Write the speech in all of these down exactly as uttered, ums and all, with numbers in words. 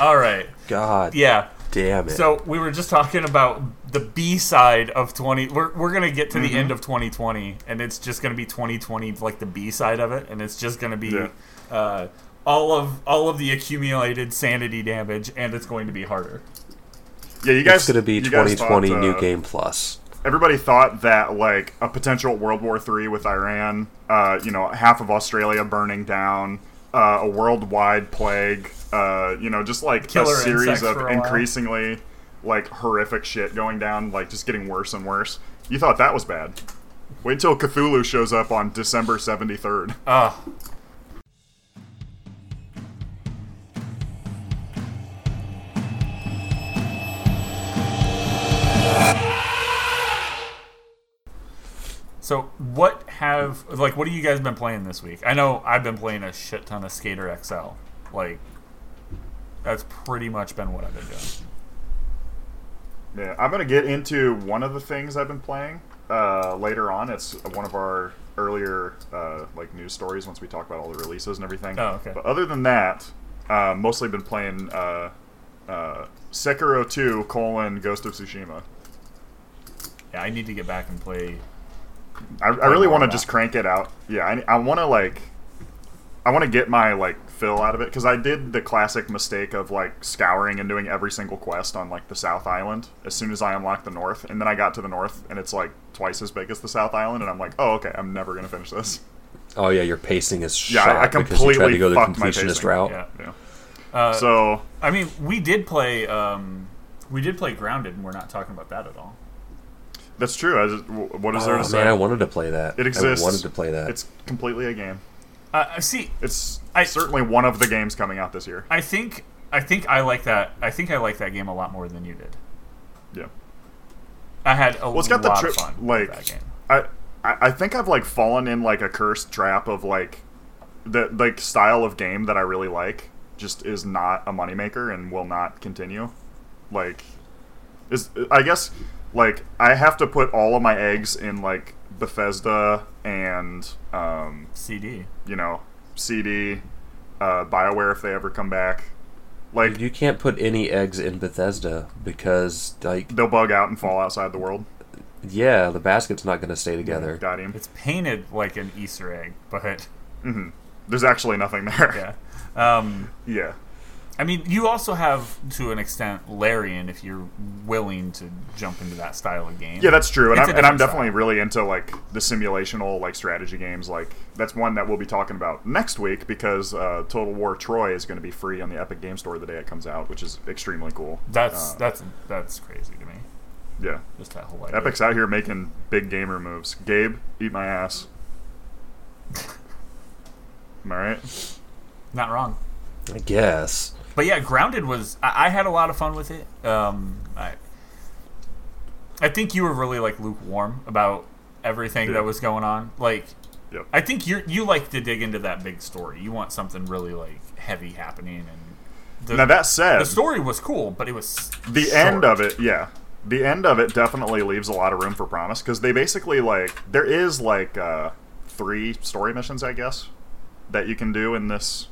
All right. God. Yeah. Damn it. So we were just talking about the B side of twenty. We're we're gonna get to mm-hmm. the end of twenty twenty, and it's just gonna be twenty twenty like the B side of it, and it's just gonna be yeah. uh, all of all of the accumulated sanity damage, and it's going to be harder. Yeah, you guys. It's gonna be twenty twenty thought, uh, New Game Plus. Everybody thought that like a potential World War three with Iran, uh, you know, half of Australia burning down, uh, a worldwide plague. Uh, you know, just like Killer a series of a increasingly like horrific shit going down, like just getting worse and worse. You thought that was bad. Wait till Cthulhu shows up on December seventy-third. Ah. Uh. So what have like what have you guys been playing this week? I know I've been playing a shit ton of Skater X L. Like. That's pretty much been what I've been doing. Yeah, I'm going to get into one of the things I've been playing uh, later on. It's one of our earlier uh, like news stories once we talk about all the releases and everything. Oh, okay. But other than that, uh, mostly been playing uh, uh, Sekiro two colon Ghost of Tsushima. Yeah, I need to get back and play. I, I really want to just crank it out. Yeah, I, I want to like... I want to get my, like, fill out of it, because I did the classic mistake of, like, scouring and doing every single quest on, like, the South Island as soon as I unlocked the North, and then I got to the North, and it's, like, twice as big as the South Island, and I'm like, oh, okay, I'm never going to finish this. Oh, yeah, your pacing is shot yeah, I completely because you tried to go the completionist route. Yeah, yeah. Uh, so... I mean, we did play, um, we did play Grounded, and we're not talking about that at all. That's true. I just, what is oh, there to man, say? Man, I wanted to play that. It exists. I wanted to play that. It's completely a game. Uh, see, it's I, certainly one of the games coming out this year. I think I think I like that. I think I like that game a lot more than you did. Yeah, I had a well, it's got lot the tri- of fun like, with that game. I I think I've like fallen in like a cursed trap of like the like style of game that I really like just is not a moneymaker and will not continue. Like, is I guess like I have to put all of my eggs in like Bethesda and um, C D. You know, C D, uh, BioWare if they ever come back. Like you can't put any eggs in Bethesda because like they'll bug out and fall outside the world. Yeah, the basket's not going to stay together. Got him. It's painted like an Easter egg, but mm-hmm. there's actually nothing there. Yeah. Um, yeah. I mean, you also have, to an extent, Larian, if you're willing to jump into that style of game. Yeah, that's true, and it's I'm, and I'm definitely really into, like, the simulational, like, strategy games. Like, that's one that we'll be talking about next week, because uh, Total War: Troy is going to be free on the Epic Game Store the day it comes out, which is extremely cool. That's uh, that's that's crazy to me. Yeah. Just that whole idea. Epic's out here making big gamer moves. Gabe, eat my ass. Am I right? Not wrong. I guess. But yeah, Grounded was... I, I had a lot of fun with it. Um, I, I think you were really, like, lukewarm about everything yeah. that was going on. Like, yep. I think you you like to dig into that big story. You want something really, like, heavy happening. And the, now, that said... The story was cool, but it was The short. end of it, yeah. The end of it definitely leaves a lot of room for promise, because they basically, like... There is, like, uh, three story missions, I guess, that you can do in this...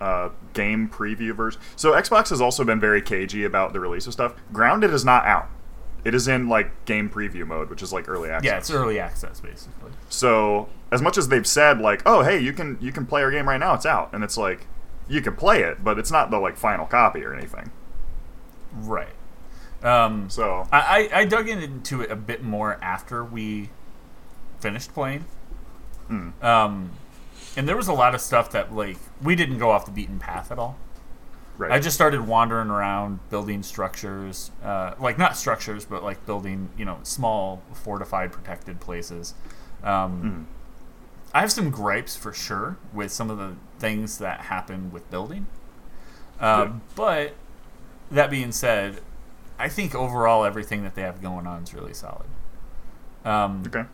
Uh, game preview version. So Xbox has also been very cagey about the release of stuff. Grounded is not out. It is in like game preview mode, which is like early access. Yeah, it's early access basically. So as much as they've said like, oh hey, you can you can play our game right now, it's out, and it's like you can play it, but it's not the like final copy or anything. Right. Um, so I, I dug into it a bit more after we finished playing. Mm. Um And there was a lot of stuff that, like, we didn't go off the beaten path at all. Right. I just started wandering around, building structures. Uh, like, not structures, but, like, building, you know, small, fortified, protected places. Um, mm. I have some gripes, for sure, with some of the things that happen with building. Uh, yeah. But, that being said, I think overall everything that they have going on is really solid. Um, okay.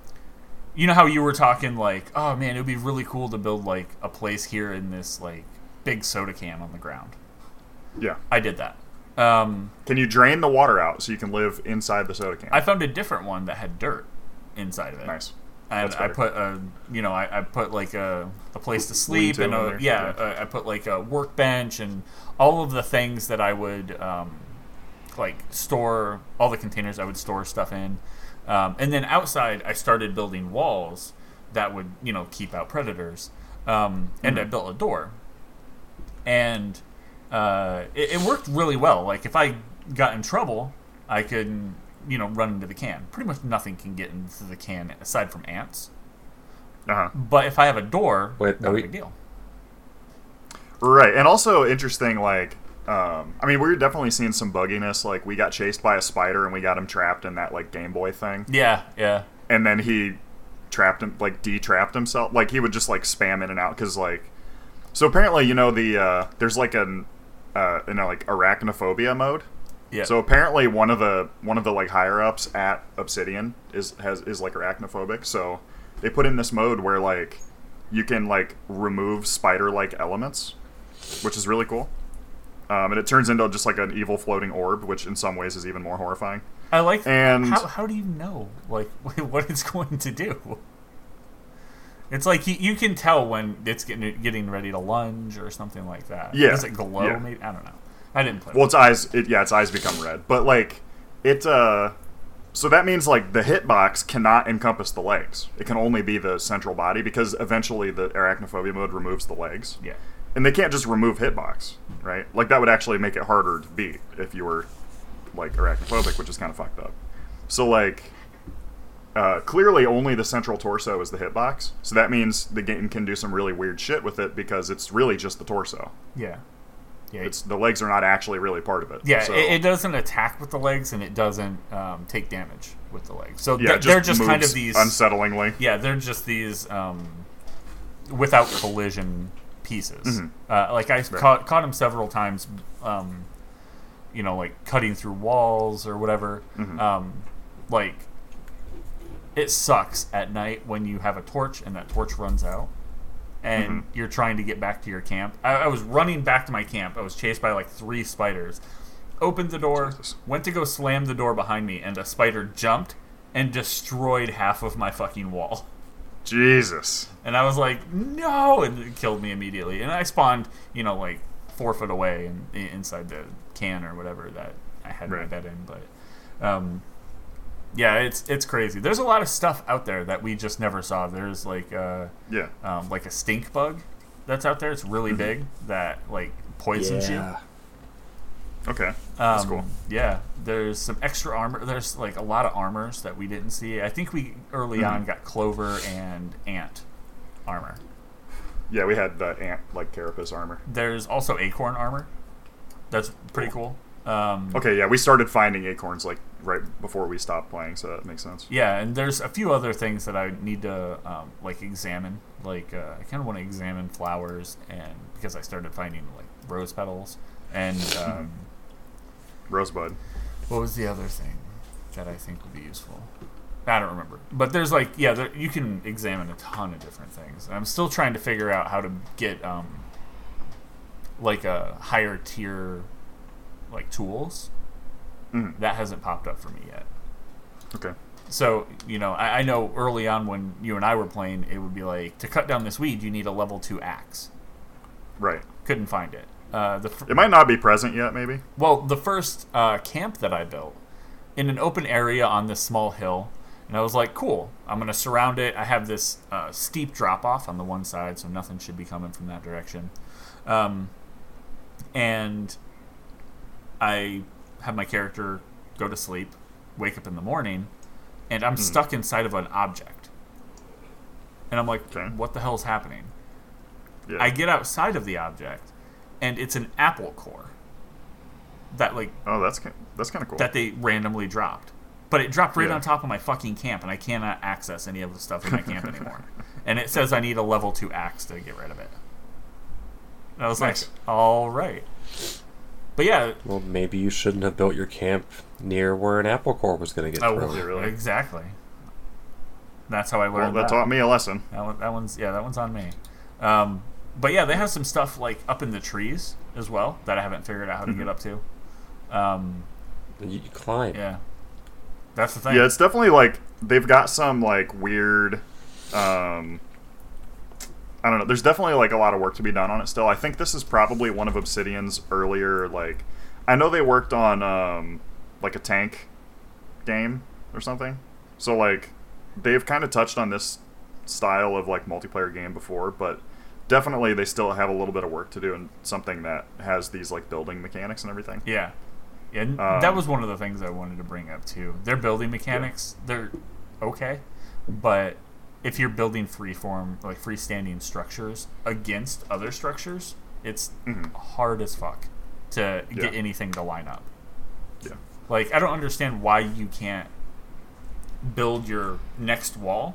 You know how you were talking, like, oh, man, it would be really cool to build, like, a place here in this, like, big soda can on the ground. Yeah. I did that. Um, can you drain the water out so you can live inside the soda can? I found a different one that had dirt inside of it. Nice. And I put a, you know, I, I put like a, a place to sleep and a, yeah, yeah. A, I put like a workbench and all of the things that I would um, like store, all the containers I would store stuff in. Um, and then outside, I started building walls that would, you know, keep out predators. Um, and mm-hmm. I built a door. And uh, it, it worked really well. Like, if I got in trouble, I could, you know, run into the can. Pretty much nothing can get into the can aside from ants. Uh-huh. But if I have a door, Wait, not a we... big deal. Right. And also interesting, like, um, I mean, we were definitely seeing some bugginess. Like, we got chased by a spider and we got him trapped in that, like, Game Boy thing. Yeah, yeah. And then he trapped him, like, de-trapped himself. Like, he would just, like, spam in and out because, like, so apparently, you know, the uh, there's like an uh, you know, like arachnophobia mode. Yeah. So apparently, one of the one of the like higher ups at Obsidian is has is like arachnophobic. So they put in this mode where like you can like remove spider like elements, which is really cool. Um, and it turns into just like an evil floating orb, which in some ways is even more horrifying. I like. And how how do you know like what it's going to do? It's like you, you can tell when it's getting getting ready to lunge or something like that. Yeah. Does it glow? Yeah. Maybe I don't know. I didn't play. Well, its eyes, it, yeah, its eyes become red. But like it, uh, so that means like the hitbox cannot encompass the legs. It can only be the central body because eventually the arachnophobia mode removes the legs. Yeah. And they can't just remove hitbox, right? Like that would actually make it harder to beat if you were like arachnophobic, which is kind of fucked up. So like. Uh, clearly only the central torso is the hitbox, so that means the game can do some really weird shit with it because it's really just the torso. Yeah, yeah. It's, the legs are not actually really part of it. Yeah, so. it, it doesn't attack with the legs, and it doesn't um, take damage with the legs. So yeah, th- just they're just kind of these unsettlingly. Yeah, they're just these um, without collision pieces. Mm-hmm. Uh, like I right. caught caught him several times, um, you know, like cutting through walls or whatever. Mm-hmm. Um, like. It sucks at night when you have a torch and that torch runs out and mm-hmm. you're trying to get back to your camp. I, I was running back to my camp. I was chased by like three spiders. Opened the door, Jesus. Went to go slam the door behind me, and a spider jumped and destroyed half of my fucking wall. Jesus. And I was like, no! And it killed me immediately. And I spawned, you know, like four foot away and inside the can or whatever that I had right. my bed in. But, um... yeah, it's it's crazy. There's a lot of stuff out there that we just never saw. There's like a, yeah, um, like a stink bug that's out there. It's really mm-hmm. big that like poisons yeah. you. Okay, um, that's cool. Yeah, there's some extra armor. There's like a lot of armors that we didn't see. I think we early mm-hmm. on got clover and ant armor. Yeah, we had the ant like carapace armor. There's also acorn armor. That's pretty cool. cool. Um, okay, yeah, we started finding acorns like. Right before we stopped playing, so that makes sense. Yeah, and there's a few other things that I need to um, like examine. Like uh, I kind of want to examine flowers, and because I started finding like rose petals and um, rosebud. What was the other thing that I think would be useful? I don't remember. But there's like yeah, there, you can examine a ton of different things. And I'm still trying to figure out how to get um, like a higher tier like tools. Mm-hmm. That hasn't popped up for me yet. Okay. So, you know, I, I know early on when you and I were playing, it would be like, to cut down this weed, you need a level two axe. Right. Couldn't find it. Uh, the fr- it might not be present yet, maybe. Well, the first uh, camp that I built, in an open area on this small hill, and I was like, cool, I'm going to surround it. I have this uh, steep drop-off on the one side, so nothing should be coming from that direction. Um, and I... have my character go to sleep, wake up in the morning, and I'm mm. stuck inside of an object. And I'm like, okay. What the hell's happening? Yeah. I get outside of the object, and it's an apple core. That, like... Oh, that's that's kind of cool. That they randomly dropped. But it dropped right yeah. on top of my fucking camp, and I cannot access any of the stuff in my camp anymore. And it says I need a level two axe to get rid of it. And I was nice. like, all right. But yeah. Well, maybe you shouldn't have built your camp near where an apple core was going to get oh, thrown. Oh, really? Exactly. That's how I learned. Well, that, that taught me a lesson. That, one, that one's yeah, that one's on me. Um, but yeah, they have some stuff like up in the trees as well that I haven't figured out how to mm-hmm. get up to. Um, you climb. Yeah, that's the thing. Yeah, it's definitely like they've got some like weird um, I don't know. There's definitely like a lot of work to be done on it still. I think this is probably one of Obsidian's earlier, like, I know they worked on um, like a tank game or something. So like they've kind of touched on this style of like multiplayer game before, but definitely they still have a little bit of work to do in something that has these like building mechanics and everything. Yeah. Yeah, um, that was one of the things I wanted to bring up too. Their building mechanics, yeah. They're okay, but if you're building freeform, like freestanding structures against other structures, it's mm-hmm. hard as fuck to yeah. get anything to line up. Yeah. Like, I don't understand why you can't build your next wall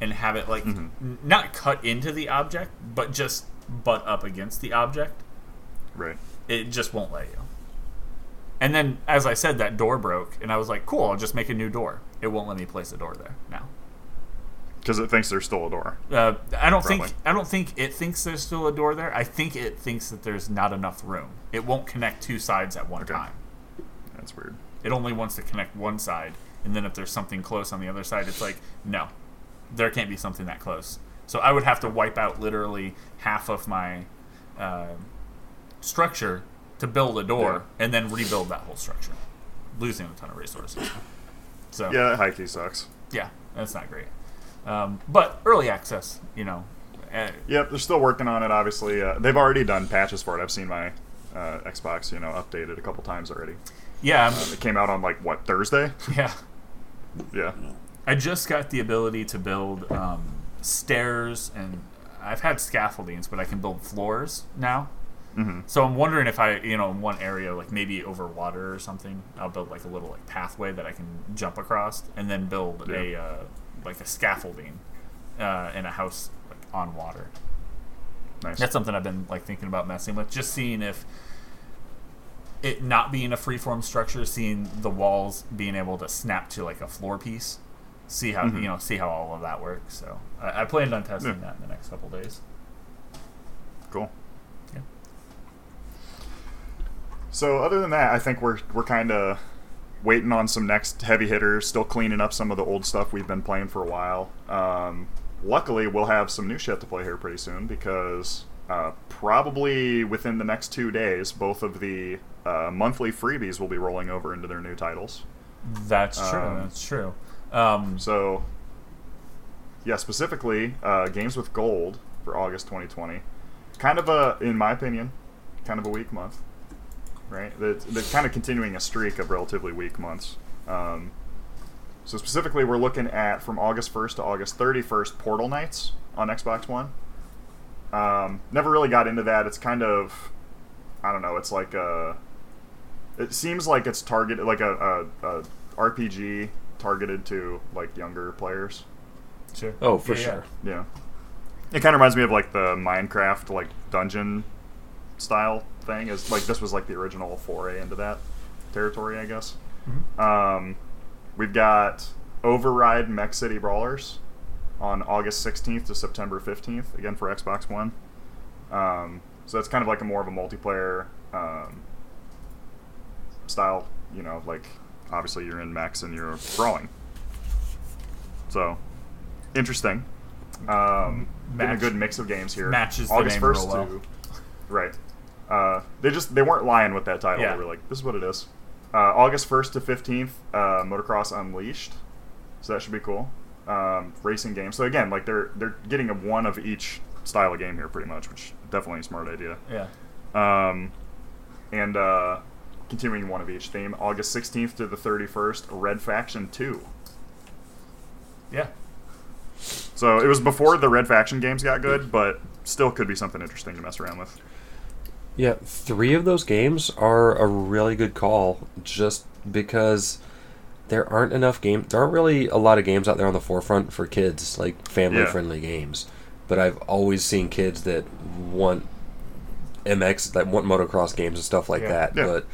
and have it, like, mm-hmm. n- not cut into the object, but just butt up against the object. Right. It just won't let you. And then, as I said, that door broke, and I was like, cool, I'll just make a new door. It won't let me place a door there now. Because it thinks there's still a door. Uh, I don't Probably. think I don't think it thinks there's still a door there. I think it thinks that there's not enough room. It won't connect two sides at one okay. time. That's weird. It only wants to connect one side, and then if there's something close on the other side, it's like, no, there can't be something that close. So I would have to wipe out literally half of my uh, structure to build a door yeah. and then rebuild that whole structure, losing a ton of resources. So yeah, that high key sucks. Yeah, that's not great. Um, but early access, you know. Uh, yep, they're still working on it, obviously. Uh, they've already done patches for it. I've seen my uh, Xbox, you know, updated a couple times already. Yeah. Um, it came out on, like, what, Thursday? Yeah. Yeah. I just got the ability to build um, stairs, and I've had scaffoldings, but I can build floors now. Mm-hmm. So I'm wondering if I, you know, in one area, like maybe over water or something, I'll build like a little like pathway that I can jump across, and then build yeah. a uh, like a scaffolding uh, in a house like on water. Nice. That's something I've been like thinking about messing with, just seeing if it not being a freeform structure, seeing the walls being able to snap to like a floor piece, see how mm-hmm. you know, see how all of that works. So I, I planned on testing yeah. that in the next couple days. Cool. So other than that, I think we're we're kind of waiting on some next heavy hitters, still cleaning up some of the old stuff we've been playing for a while. Um, luckily, we'll have some new shit to play here pretty soon, because uh, probably within the next two days, both of the uh, monthly freebies will be rolling over into their new titles. That's true, um, that's true. Um, so, yeah, specifically, uh, Games with Gold for August twenty twenty. Kind of a, in my opinion, kind of a weak month. Right, they're, they're kind of continuing a streak of relatively weak months. Um, so specifically, we're looking at from August first to August thirty-first, Portal Knights on Xbox One. Um, never really got into that. It's kind of, I don't know. It's like a, it seems like it's targeted like a, a, a R P G targeted to like younger players. Sure. Oh, for yeah, sure. Yeah. yeah. It kind of reminds me of like the Minecraft like dungeon style thing, is like this was like the original foray into that territory, I guess. Mm-hmm. Um, we've got Override Mech City Brawlers on August sixteenth to September fifteenth, again for Xbox One. Um, so that's kind of like a more of a multiplayer um, style, you know, like obviously you're in mechs and you're brawling. So interesting. Um, a good mix of games here. Matches August first well. to right. Uh, they just, they weren't lying with that title. Yeah. They were like, this is what it is. Uh, August first to fifteenth, uh, Motocross Unleashed. So that should be cool. Um, racing game. So again, like they're, they're getting a one of each style of game here pretty much, which definitely a smart idea. Yeah. Um, and, uh, continuing one of each theme, August sixteenth to the thirty-first, Red Faction two. Yeah. So it was before the Red Faction games got good, but still could be something interesting to mess around with. Yeah, three of those games are a really good call, just because there aren't enough games. There aren't really a lot of games out there on the forefront for kids, like family-friendly yeah. games. But I've always seen kids that want M X, that want motocross games and stuff like yeah. that, yeah. but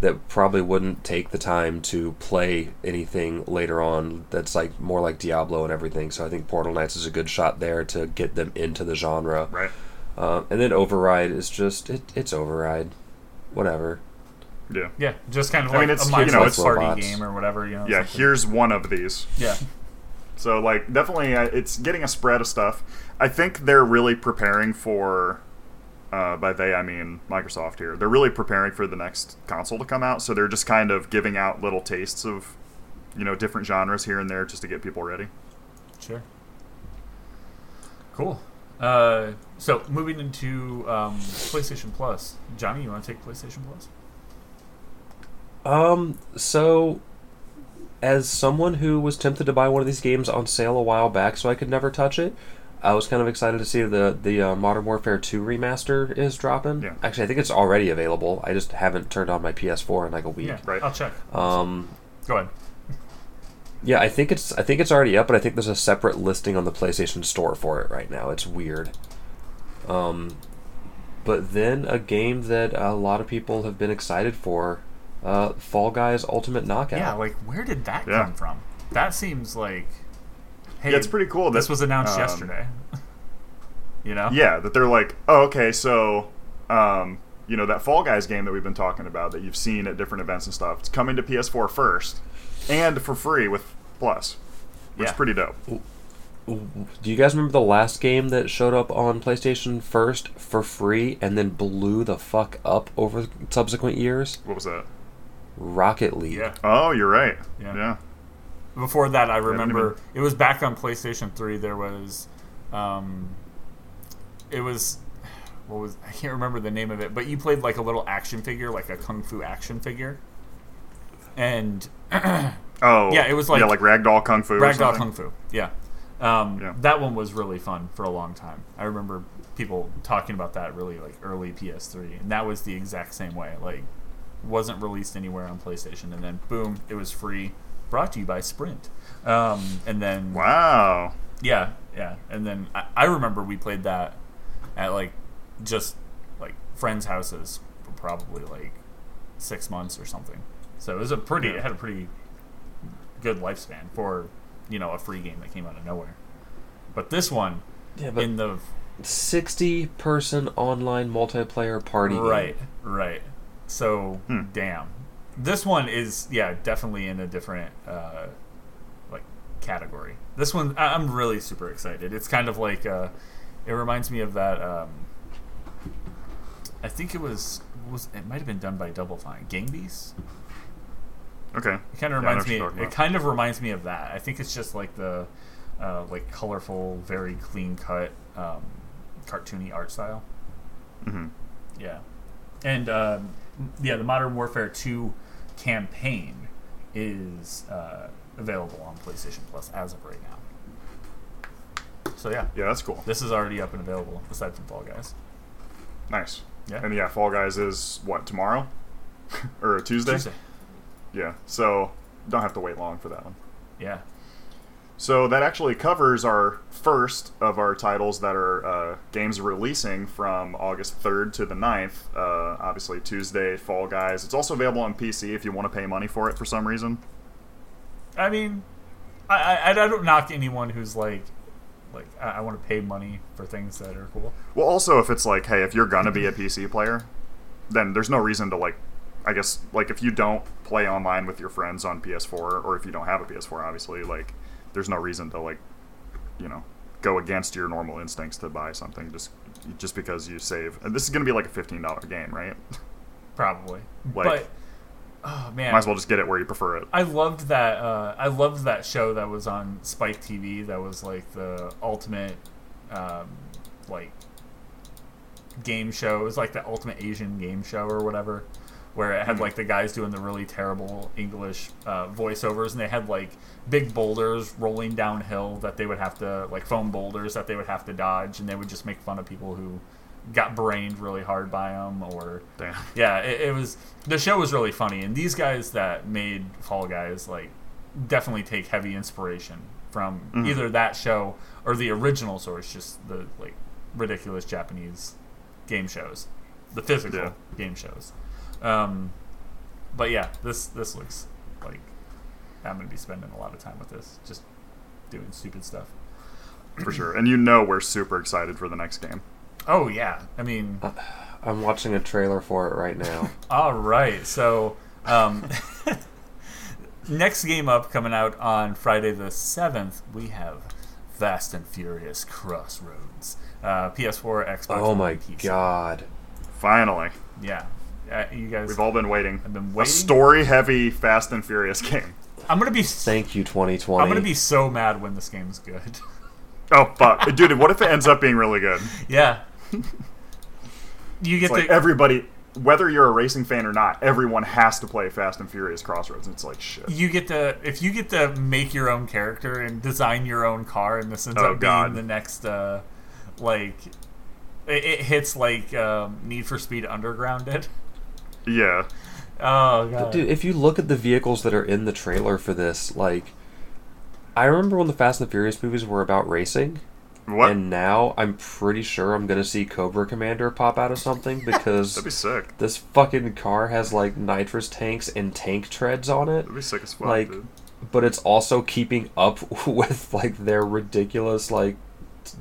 that probably wouldn't take the time to play anything later on that's like more like Diablo and everything. So I think Portal Knights is a good shot there to get them into the genre. Right. Uh, and then Override is just it, it's Override, whatever. Yeah, yeah, just kind of. I like mean, it's a you know, it's party game or whatever. You know, yeah, something. Here's one of these. Yeah, So, like, definitely uh, it's getting a spread of stuff. I think they're really preparing for, uh, by they I mean Microsoft here, they're really preparing for the next console to come out, so they're just kind of giving out little tastes of, you know, different genres here and there just to get people ready. Sure. Cool. Uh, so, moving into um, PlayStation Plus. Johnny, you want to take PlayStation Plus? Um, so... As someone who was tempted to buy one of these games on sale a while back so I could never touch it, I was kind of excited to see the the uh, Modern Warfare two remaster is dropping. Yeah. Actually, I think it's already available. I just haven't turned on my P S four in like a week. Yeah, right. I'll check. Um, Go ahead. Yeah, I think it's I think it's already up, but I think there's a separate listing on the PlayStation Store for it right now. It's weird. Um, but then a game that a lot of people have been excited for, Uh, Fall Guys Ultimate Knockout. Yeah, like, where did that yeah. come from? That seems like, hey, yeah, it's pretty cool. This that, was announced um, yesterday. You know? Yeah, that they're like, oh, okay, so, um, you know, that Fall Guys game that we've been talking about that you've seen at different events and stuff, it's coming to P S four first, and for free with Plus, which yeah. is pretty dope. Do you guys remember the last game that showed up on PlayStation first for free and then blew the fuck up over subsequent years? What was that? Rocket League. Yeah. Oh, you're right. Yeah. yeah. Before that, I remember it was back on PlayStation three. There was, um, it was, what was I can't remember the name of it, but you played like a little action figure, like a kung fu action figure, and oh yeah, it was like yeah, like ragdoll kung fu, ragdoll or kung fu. Yeah. Um, yeah, that one was really fun for a long time. I remember people talking about that really like early P S three, and that was the exact same way. Like. Wasn't released anywhere on PlayStation, and then boom, it was free. Brought to you by Sprint, um, and then wow, yeah, yeah, and then I, I remember we played that at like just like friends' houses for probably like six months or something. So it was a pretty, yeah. it had a pretty good lifespan for you know a free game that came out of nowhere. But this one, yeah, but in the sixty-person online multiplayer party, right, game. right. So, hmm. damn. This one is, yeah, definitely in a different, uh, like, category. This one, I- I'm really super excited. It's kind of like, uh, it reminds me of that, um, I think it was, was it might have been done by Double Fine. Gang Beasts? Okay. It kind of reminds yeah, me, it about. kind of reminds me of that. I think it's just like the, uh, like, colorful, very clean-cut, um, cartoony art style. Mm-hmm. Yeah. And, um... yeah, the Modern Warfare two campaign is uh, available on PlayStation Plus as of right now. So, yeah. Yeah, that's cool. This is already up and available, aside from Fall Guys. Nice. Yeah. And, yeah, Fall Guys is, what, tomorrow? Or Tuesday? Tuesday. Yeah, so don't have to wait long for that one. Yeah. So that actually covers our first of our titles that are uh, games releasing from August third to the ninth. Uh, obviously Tuesday, Fall Guys. It's also available on P C if you want to pay money for it for some reason. I mean, I, I, I don't knock anyone who's like, like I, I want to pay money for things that are cool. Well, also if it's like, hey, if you're going to be a P C player, then there's no reason to like, I guess, like if you don't play online with your friends on P S four or if you don't have a P S four, obviously, like... There's no reason to, like, you know, go against your normal instincts to buy something just just because you save. This is going to be, like, a fifteen dollars game, right? Probably. Like, but, oh, man. Might as well just get it where you prefer it. I loved that uh, I loved that show that was on Spike T V that was, like, the ultimate, um, like, game show. It was, like, the ultimate Asian game show or whatever, where it had, like, the guys doing the really terrible English uh, voiceovers, and they had, like, big boulders rolling downhill that they would have to, like, foam boulders that they would have to dodge, and they would just make fun of people who got brained really hard by them, or... Damn. Yeah, it, it was... The show was really funny, and these guys that made Fall Guys, like, definitely take heavy inspiration from mm-hmm. either that show or the original source, just the, like, ridiculous Japanese game shows. The physical yeah. game shows. Um, but yeah, this this looks like I'm going to be spending a lot of time with this, just doing stupid stuff. For sure. And you know we're super excited for the next game. Oh, yeah. I mean... Uh, I'm watching a trailer for it right now. All right. So, um, Next game up, coming out on Friday the seventh, we have Fast and Furious Crossroads. Uh, P S four, Xbox, oh my P C. God. Finally. Yeah. Uh, you guys... We've all been waiting. I've been waiting. A story-heavy Fast and Furious game. I'm going to be... Thank you, twenty twenty. I'm going to be so mad when this game's good. Oh, fuck. Dude, what if it ends up being really good? Yeah. You get it's like the... everybody... Whether you're a racing fan or not, everyone has to play Fast and Furious Crossroads. It's like shit. You get to if you get to make your own character and design your own car, and this ends oh, up God. being the next uh, like it, it hits like um, Need for Speed Underground did. Yeah. Oh God, but dude! If you look at the vehicles that are in the trailer for this, like I remember when the Fast and Furious movies were about racing. What? And now I'm pretty sure I'm gonna see Cobra Commander pop out of something because that'd be sick. This fucking car has like nitrous tanks and tank treads on it. That'd be sick as fuck, like, dude. But it's also keeping up with like their ridiculous like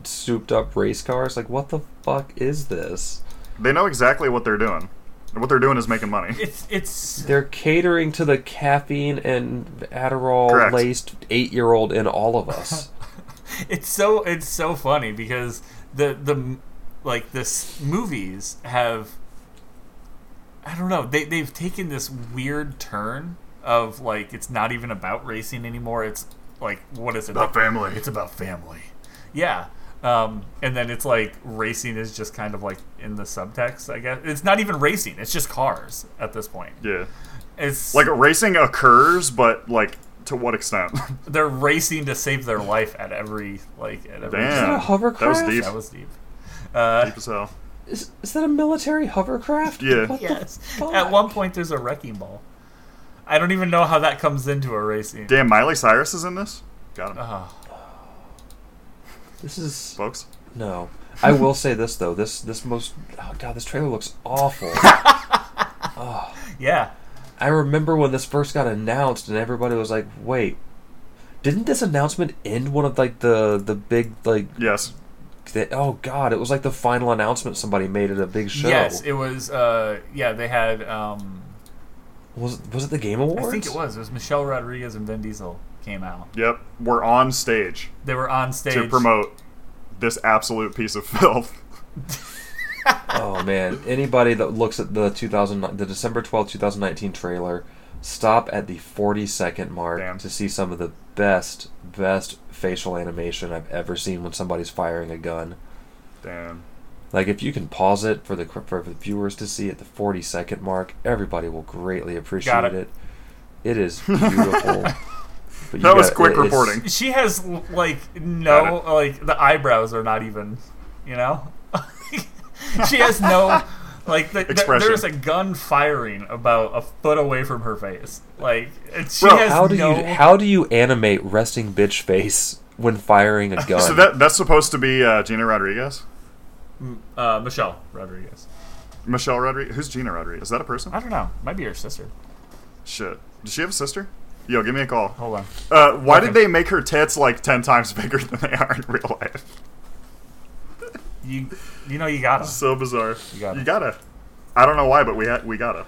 souped up race cars. Like, what the fuck is this? They know exactly what they're doing. What they're doing is making money. It's it's they're catering to the caffeine and Adderall laced eight year old in all of us. It's so it's so funny because the the like this movies have I don't know they they've taken this weird turn of like it's not even about racing anymore. It's like what is it about like, family? It's about family. Yeah, um, and then it's like racing is just kind of like in the subtext. I guess it's not even racing. It's just cars at this point. Yeah, it's like racing occurs, but like. To what extent? They're racing to save their life at every like at every. Damn, is that a hovercraft? That was deep. That was deep. Uh, deep as hell. Is, is that a military hovercraft? Yeah. What yes. At one point, there's a wrecking ball. I don't even know how that comes into a racing. Damn, Miley Cyrus is in this. Got him. Oh. This is folks. No, I will say this though. This this most. Oh God, this trailer looks awful. Oh. Yeah. I remember when this first got announced and everybody was like, wait, didn't this announcement end one of like the, the big like Yes. The, oh God, it was like the final announcement somebody made at a big show. Yes, it was uh, yeah, they had um, Was was it the Game Awards? I think it was. It was Michelle Rodriguez and Vin Diesel came out. Yep. Were on stage. They were on stage to promote this absolute piece of filth. Oh man! Anybody that looks at the two thousand, the December twelfth, two thousand nineteen trailer, stop at the forty second mark Damn. to see some of the best, best facial animation I've ever seen when somebody's firing a gun. Damn! Like if you can pause it for the for the viewers to see at the forty second mark, everybody will greatly appreciate Got it. it. It is beautiful. But that was gotta, quick it, reporting. She has like no like the eyebrows are not even, you know. She has no, like, the, the, there's a gun firing about a foot away from her face. Like, she Bro, has how do no... You, how do you animate resting bitch face when firing a gun? So that that's supposed to be uh, Gina Rodriguez? Uh, Michelle Rodriguez. Michelle Rodriguez? Who's Gina Rodriguez? Is that a person? I don't know. Might be her sister. Shit. Does she have a sister? Yo, give me a call. Hold on. Uh, why okay. did they make her tits, like, ten times bigger than they are in real life? You you know you gotta. So bizarre. You gotta. You gotta. I don't know why, but we ha- we gotta.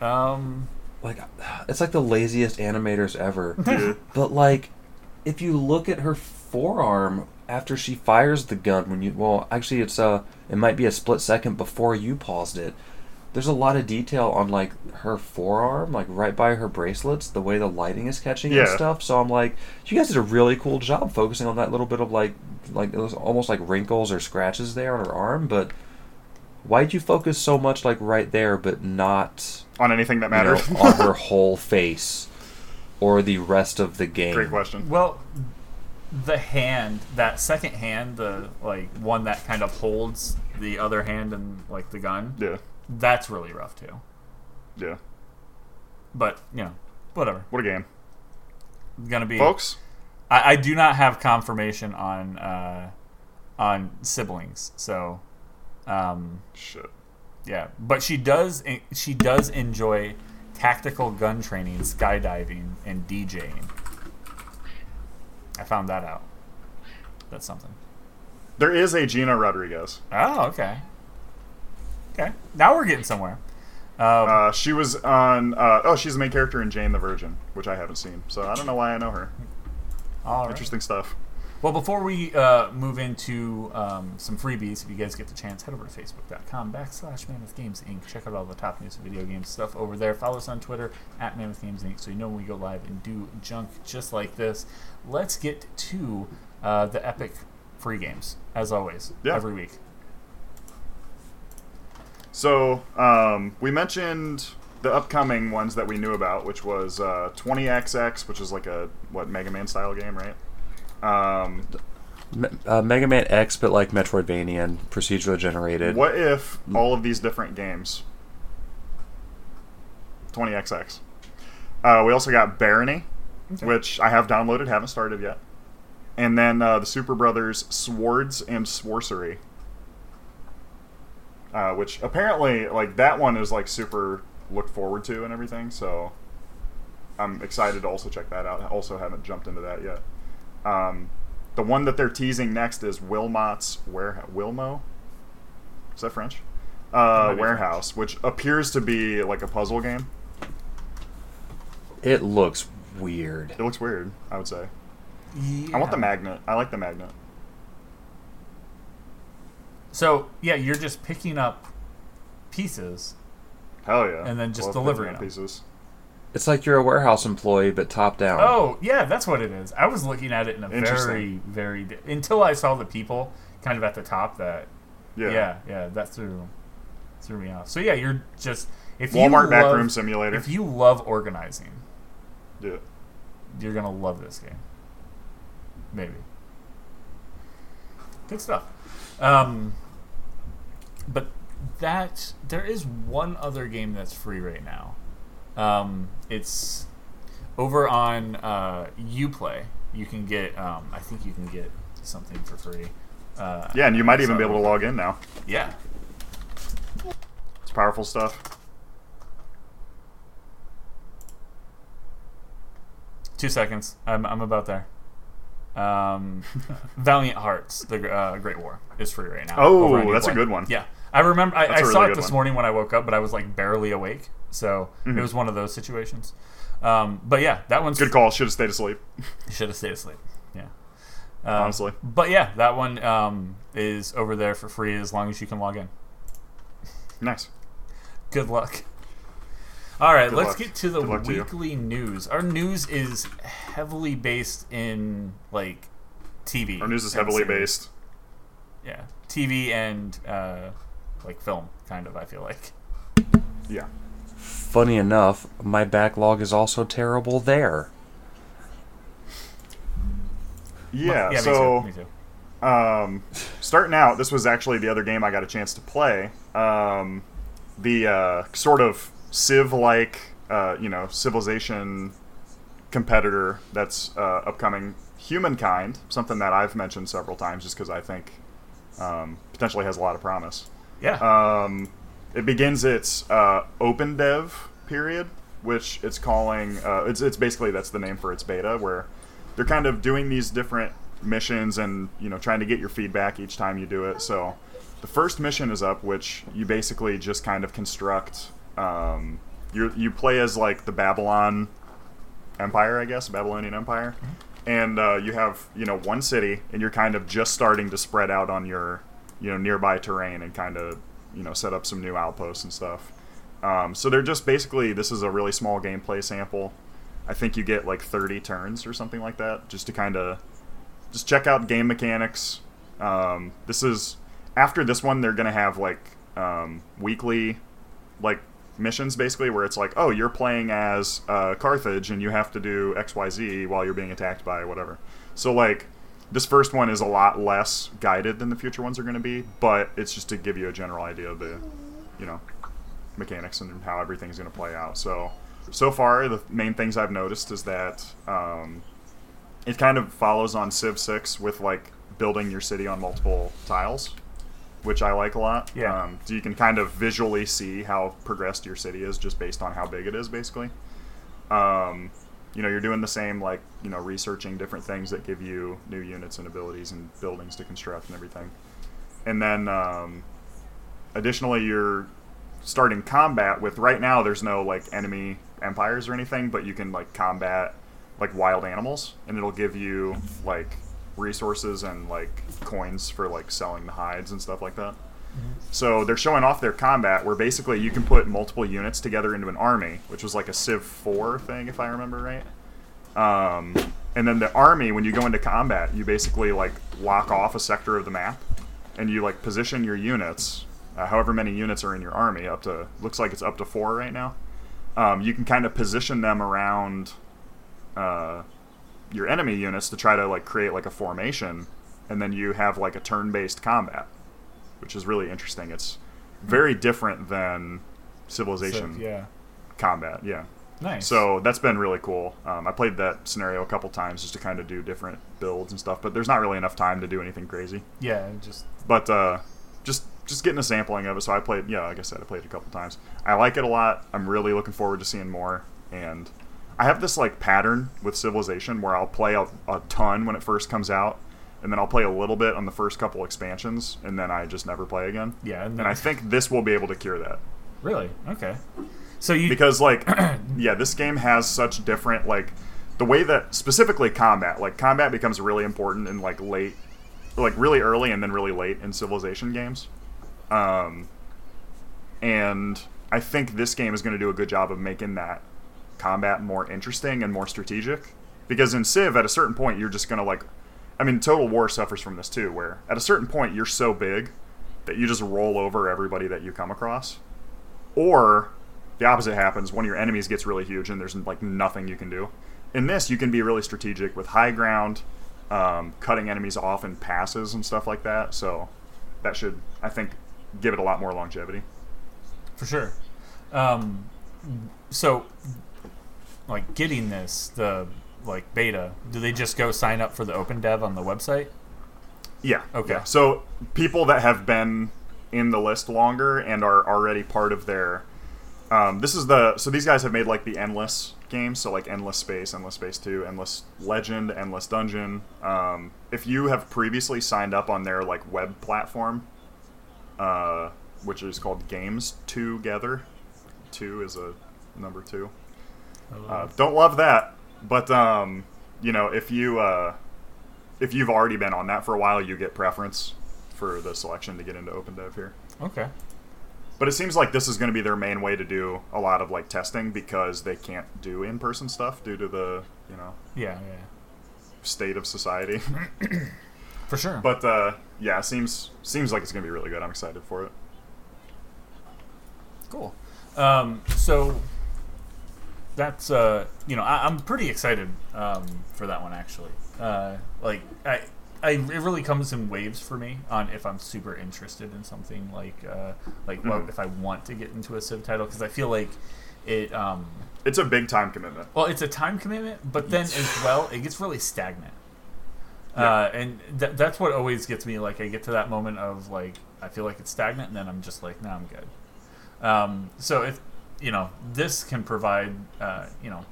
Um, like it's like the laziest animators ever. Yeah. But like, if you look at her forearm after she fires the gun, when you well actually it's a it might be a split second before you paused it. There's a lot of detail on like her forearm, like right by her bracelets, the way the lighting is catching yeah. and stuff. So I'm like, you guys did a really cool job focusing on that little bit of like, like it was almost like wrinkles or scratches there on her arm. But why'd you focus so much like right there, but not on anything that matters, you know, on her whole face or the rest of the game? Great question. Well, the hand, that second hand, the like one that kind of holds the other hand and like the gun. Yeah. That's really rough, too. Yeah. But, you know, whatever. What a game. Gonna be... Folks? I, I do not have confirmation on uh, on siblings, so... Um, Shit. Yeah. But she does she does enjoy tactical gun training, skydiving, and DJing. I found that out. That's something. There is a Gina Rodriguez. Oh, okay. Okay, now we're getting somewhere. Um, uh, she was on... Uh, oh, she's the main character in Jane the Virgin, which I haven't seen. So I don't know why I know her. All right. Interesting stuff. Well, before we uh, move into um, some freebies, if you guys get the chance, head over to facebook.com backslash Mammoth Games Incorporated. Check out all the top news and video game stuff over there. Follow us on Twitter, at Mammoth Games Incorporated, so you know when we go live and do junk just like this. Let's get to uh, the Epic free games, as always, yeah. every week. So, um, we mentioned the upcoming ones that we knew about, which was uh, twenty X X, which is like a, what, Mega Man-style game, right? Um, uh, Mega Man X, but like Metroidvania and procedural generated. What if all of these different games? twenty X X. Uh, we also got Barony, okay. which I have downloaded, haven't started yet. And then uh, the Super Brothers Swords and Sorcery, uh, which apparently like that one is like super looked forward to and everything. So I'm excited to also check that out. I also haven't jumped into that yet. Um, the one that they're teasing next is Wilmot's Warehouse. Wilmo? Is that French? Uh, Warehouse, French. Which appears to be like a puzzle game. It looks weird. It looks weird, I would say. Yeah. I want the magnet. I like the magnet. So, yeah, you're just picking up pieces. Hell yeah. And then just well, delivering them. Pieces. It's like you're a warehouse employee, but top down. Oh, yeah, that's what it is. I was looking at it in a very, very... Di- until I saw the people kind of at the top that... Yeah. Yeah, yeah, that threw, threw me off. So, yeah, you're just... If Walmart you backroom love, simulator. If you love organizing, yeah, you're going to love this game. Maybe. Good stuff. Um, but that... There is one other game that's free right now. Um, it's over on uh, Uplay. You can get, um, I think you can get something for free. Uh, yeah, and you might even so, be able to log in now. Yeah. It's powerful stuff. Two seconds. I'm I'm about there. Um, Valiant Hearts, the uh, Great War, is free right now. Oh, that's a good one. Yeah. I remember I, I really saw it this one. morning when I woke up, but I was like barely awake, so mm-hmm. it was one of those situations. Um, but yeah, that one's good call. Should have stayed asleep. Should have stayed asleep. Yeah, um, honestly. But yeah, that one um, is over there for free as long as you can log in. Nice. Good luck. All right, good let's luck. get to the weekly to news. Our news is heavily based in like T V. Our news is heavily series. based. Yeah, T V and. Uh, Like film, kind of, I feel like. Yeah. Funny enough, my backlog is also terrible there. Yeah, yeah so... Me too. Me too. Um, starting out, this was actually the other game I got a chance to play. Um, the uh, sort of Civ-like, uh, you know, Civilization competitor that's uh, upcoming. Humankind, something that I've mentioned several times just because I think um, potentially has a lot of promise. Yeah. Um, it begins its uh, open dev period, which it's calling. Uh, it's it's basically that's the name for its beta, where they're kind of doing these different missions and you know trying to get your feedback each time you do it. So the first mission is up, which you basically just kind of construct. Um, you you play as like the Babylon Empire, I guess, Babylonian Empire, mm-hmm. and uh, you have you know one city, and you're kind of just starting to spread out on your. you know, nearby terrain and kind of, you know, set up some new outposts and stuff. Um, so they're just basically, this is a really small gameplay sample. I think you get like thirty turns or something like that, just to kind of, just check out game mechanics. Um, this is, after this one, they're going to have like um, weekly, like missions basically, where it's like, oh, you're playing as uh, Carthage and you have to do X Y Z while you're being attacked by whatever. So like, this first one is a lot less guided than the future ones are going to be, but it's just to give you a general idea of the, you know, mechanics and how everything's going to play out. So, so far, the main things I've noticed is that um, it kind of follows on Civ six with, like, building your city on multiple tiles, which I like a lot. Yeah. Um, so you can kind of visually see how progressed your city is just based on how big it is, basically. Um... You know, you're doing the same, like, you know, researching different things that give you new units and abilities and buildings to construct and everything. And then, um, additionally, you're starting combat with. Right now, there's no like enemy empires or anything, but you can like combat like wild animals, and it'll give you like resources and like coins for like selling the hides and stuff like that. Mm-hmm. So they're showing off their combat, where basically you can put multiple units together into an army, which was like a Civ four thing, if I remember right. Um, and then the army, when you go into combat, you basically like lock off a sector of the map, and you like position your units, uh, however many units are in your army, up to, looks like it's up to four right now. Um, you can kind of position them around uh, your enemy units to try to like create like a formation, and then you have like a turn-based combat, which is really interesting. It's very different than Civilization so, yeah. combat. Yeah. Nice. So that's been really cool. Um, I played that scenario a couple times just to kind of do different builds and stuff, but there's not really enough time to do anything crazy. Yeah, just. But uh, just just getting a sampling of it. So I played. Yeah, like I said, I played it a couple times. I like it a lot. I'm really looking forward to seeing more. And I have this like pattern with Civilization where I'll play a, a ton when it first comes out, and then I'll play a little bit on the first couple expansions, and then I just never play again. Yeah, and, and I think this will be able to cure that. Really? Okay. So you because like, yeah, this game has such different like the way that specifically combat, like combat becomes really important in like late, like really early and then really late in Civilization games, um, and I think this game is going to do a good job of making that combat more interesting and more strategic. Because in Civ, at a certain point, you're just going to like. I mean, Total War suffers from this too, where at a certain point you're so big that you just roll over everybody that you come across. Or the opposite happens, one of your enemies gets really huge and there's like nothing you can do. In this, you can be really strategic with high ground, um, cutting enemies off in passes and stuff like that. So that should, I think, give it a lot more longevity. For sure. Um, so, like getting this, the... like beta, do they just go sign up for the open dev on the website? Yeah. Okay. Yeah. So people that have been in the list longer and are already part of their um, this is the so these guys have made like the Endless games, so like Endless Space, Endless Space two, Endless Legend, Endless Dungeon. Um, if you have previously signed up on their like web platform, uh, which is called Games Together, two is a number two. Uh, don't love that. But, um, you know, if, you, uh, if you've already been on that for a while, you get preference for the selection to get into OpenDev here. Okay. But it seems like this is going to be their main way to do a lot of, like, testing because they can't do in-person stuff due to the, you know, yeah, yeah. state of society. For sure. But, uh, yeah, it seems, seems like it's going to be really good. I'm excited for it. Cool. Um, so... That's, uh, you know, I, I'm pretty excited um, for that one, actually. Uh, like, I, I, it really comes in waves for me on if I'm super interested in something, like, uh, like mm-hmm. what if I want to get into a Civ title, because I feel like it... Um, it's a big time commitment. Well, it's a time commitment, but then as well, it gets really stagnant. Yeah. Uh, and th- that's what always gets me, like, I get to that moment of, like, I feel like it's stagnant, and then I'm just like, nah, I'm good. Um, so if... You know, this can provide, uh, you know,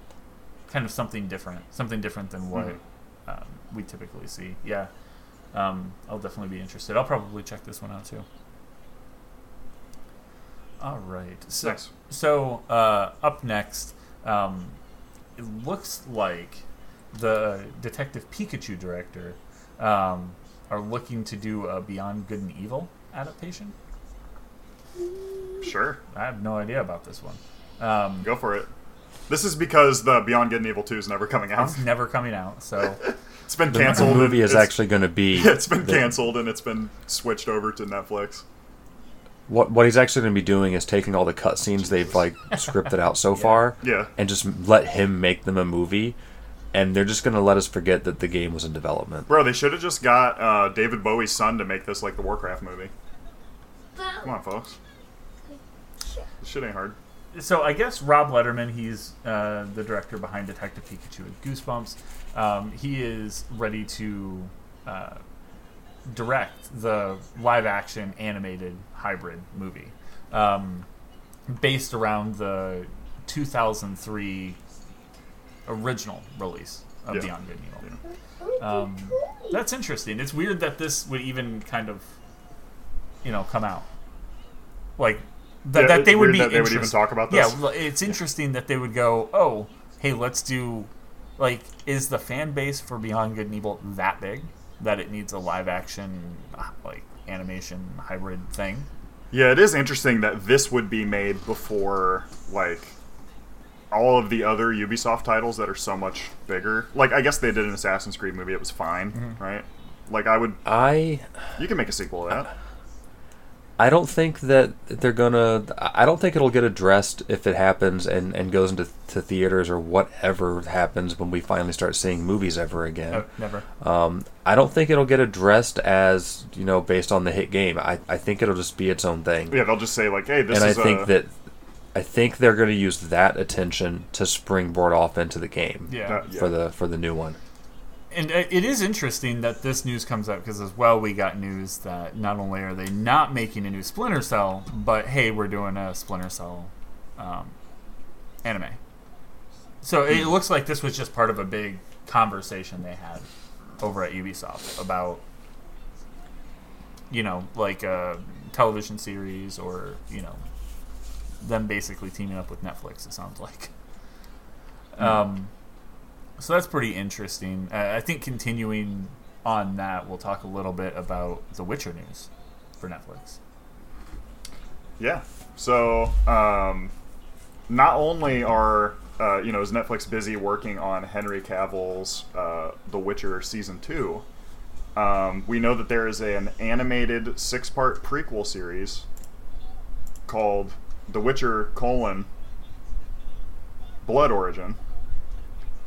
kind of something different, something different than what mm-hmm. um, we typically see. Yeah, um, I'll definitely be interested. I'll probably check this one out too. All right. So, nice. so uh, up next, um, it looks like the Detective Pikachu director um, are looking to do a Beyond Good and Evil adaptation. Sure. I have no idea about this one. Um, Go for it. This is because the Beyond Good and Evil two is never coming out. It's never coming out, so... It's been canceled. The movie is actually going to be... Yeah, it's been the, canceled, and it's been switched over to Netflix. What what he's actually going to be doing is taking all the cutscenes they've, like, scripted out so yeah. far, yeah. and just let him make them a movie, and they're just going to let us forget that the game was in development. Bro, they should have just got uh, David Bowie's son to make this, like, the Warcraft movie. Come on, folks. This shit ain't hard. So I guess Rob Letterman, he's uh, the director behind Detective Pikachu and Goosebumps. Um, he is ready to uh, direct the live-action animated hybrid movie um, based around the two thousand three original release of yeah. Beyond Good and Evil. Um, that's interesting. It's weird that this would even kind of, you know, come out. Like... that, yeah, that they would be that they would even talk about this. Yeah, it's interesting yeah. that they would go, oh, hey, let's do, like, is the fan base for Beyond Good and Evil that big that it needs a live action, like, animation hybrid thing? Yeah, it is interesting that this would be made before, like, all of the other Ubisoft titles that are so much bigger. Like, I guess they did an Assassin's Creed movie. It was fine, mm-hmm. right? Like, I would... I... You can make a sequel to that. I don't think that they're gonna... I don't think it'll get addressed if it happens and, and goes into to theaters or whatever happens when we finally start seeing movies ever again. Oh, never. Um, I don't think it'll get addressed as, you know, based on the hit game. I, I think it'll just be its own thing. Yeah, they'll just say, like, hey, this and is And I think a... that... I think they're going to use that attention to springboard off into the game yeah. Uh, yeah. for the for the new one. And it is interesting that this news comes up because, as well, we got news that not only are they not making a new Splinter Cell, but, hey, we're doing a Splinter Cell um, anime. So it mm. looks like this was just part of a big conversation they had over at Ubisoft about, you know, like a television series or, you know, them basically teaming up with Netflix, it sounds like. Um, so that's pretty interesting. Uh, I think continuing on that, we'll talk a little bit about the Witcher news for Netflix. Yeah. So um, not only are uh, you know is Netflix busy working on Henry Cavill's uh, The Witcher Season two, um, we know that there is a, an animated six-part prequel series called The Witcher colon Blood Origin.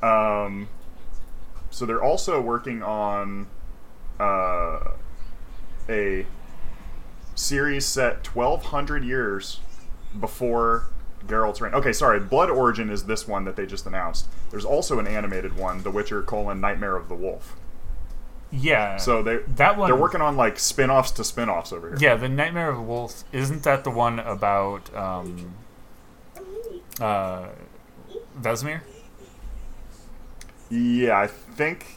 Um, so they're also working on uh, a series set twelve hundred years before Geralt's reign. Okay, sorry. Blood Origin is this one that they just announced. There's also an animated one, The Witcher colon Nightmare of the Wolf. Yeah. So they that one, they're working on, like, spin-offs to spin-offs over here. Yeah, the Nightmare of the Wolf, isn't that the one about um, uh, Vesemir? Yeah, I think.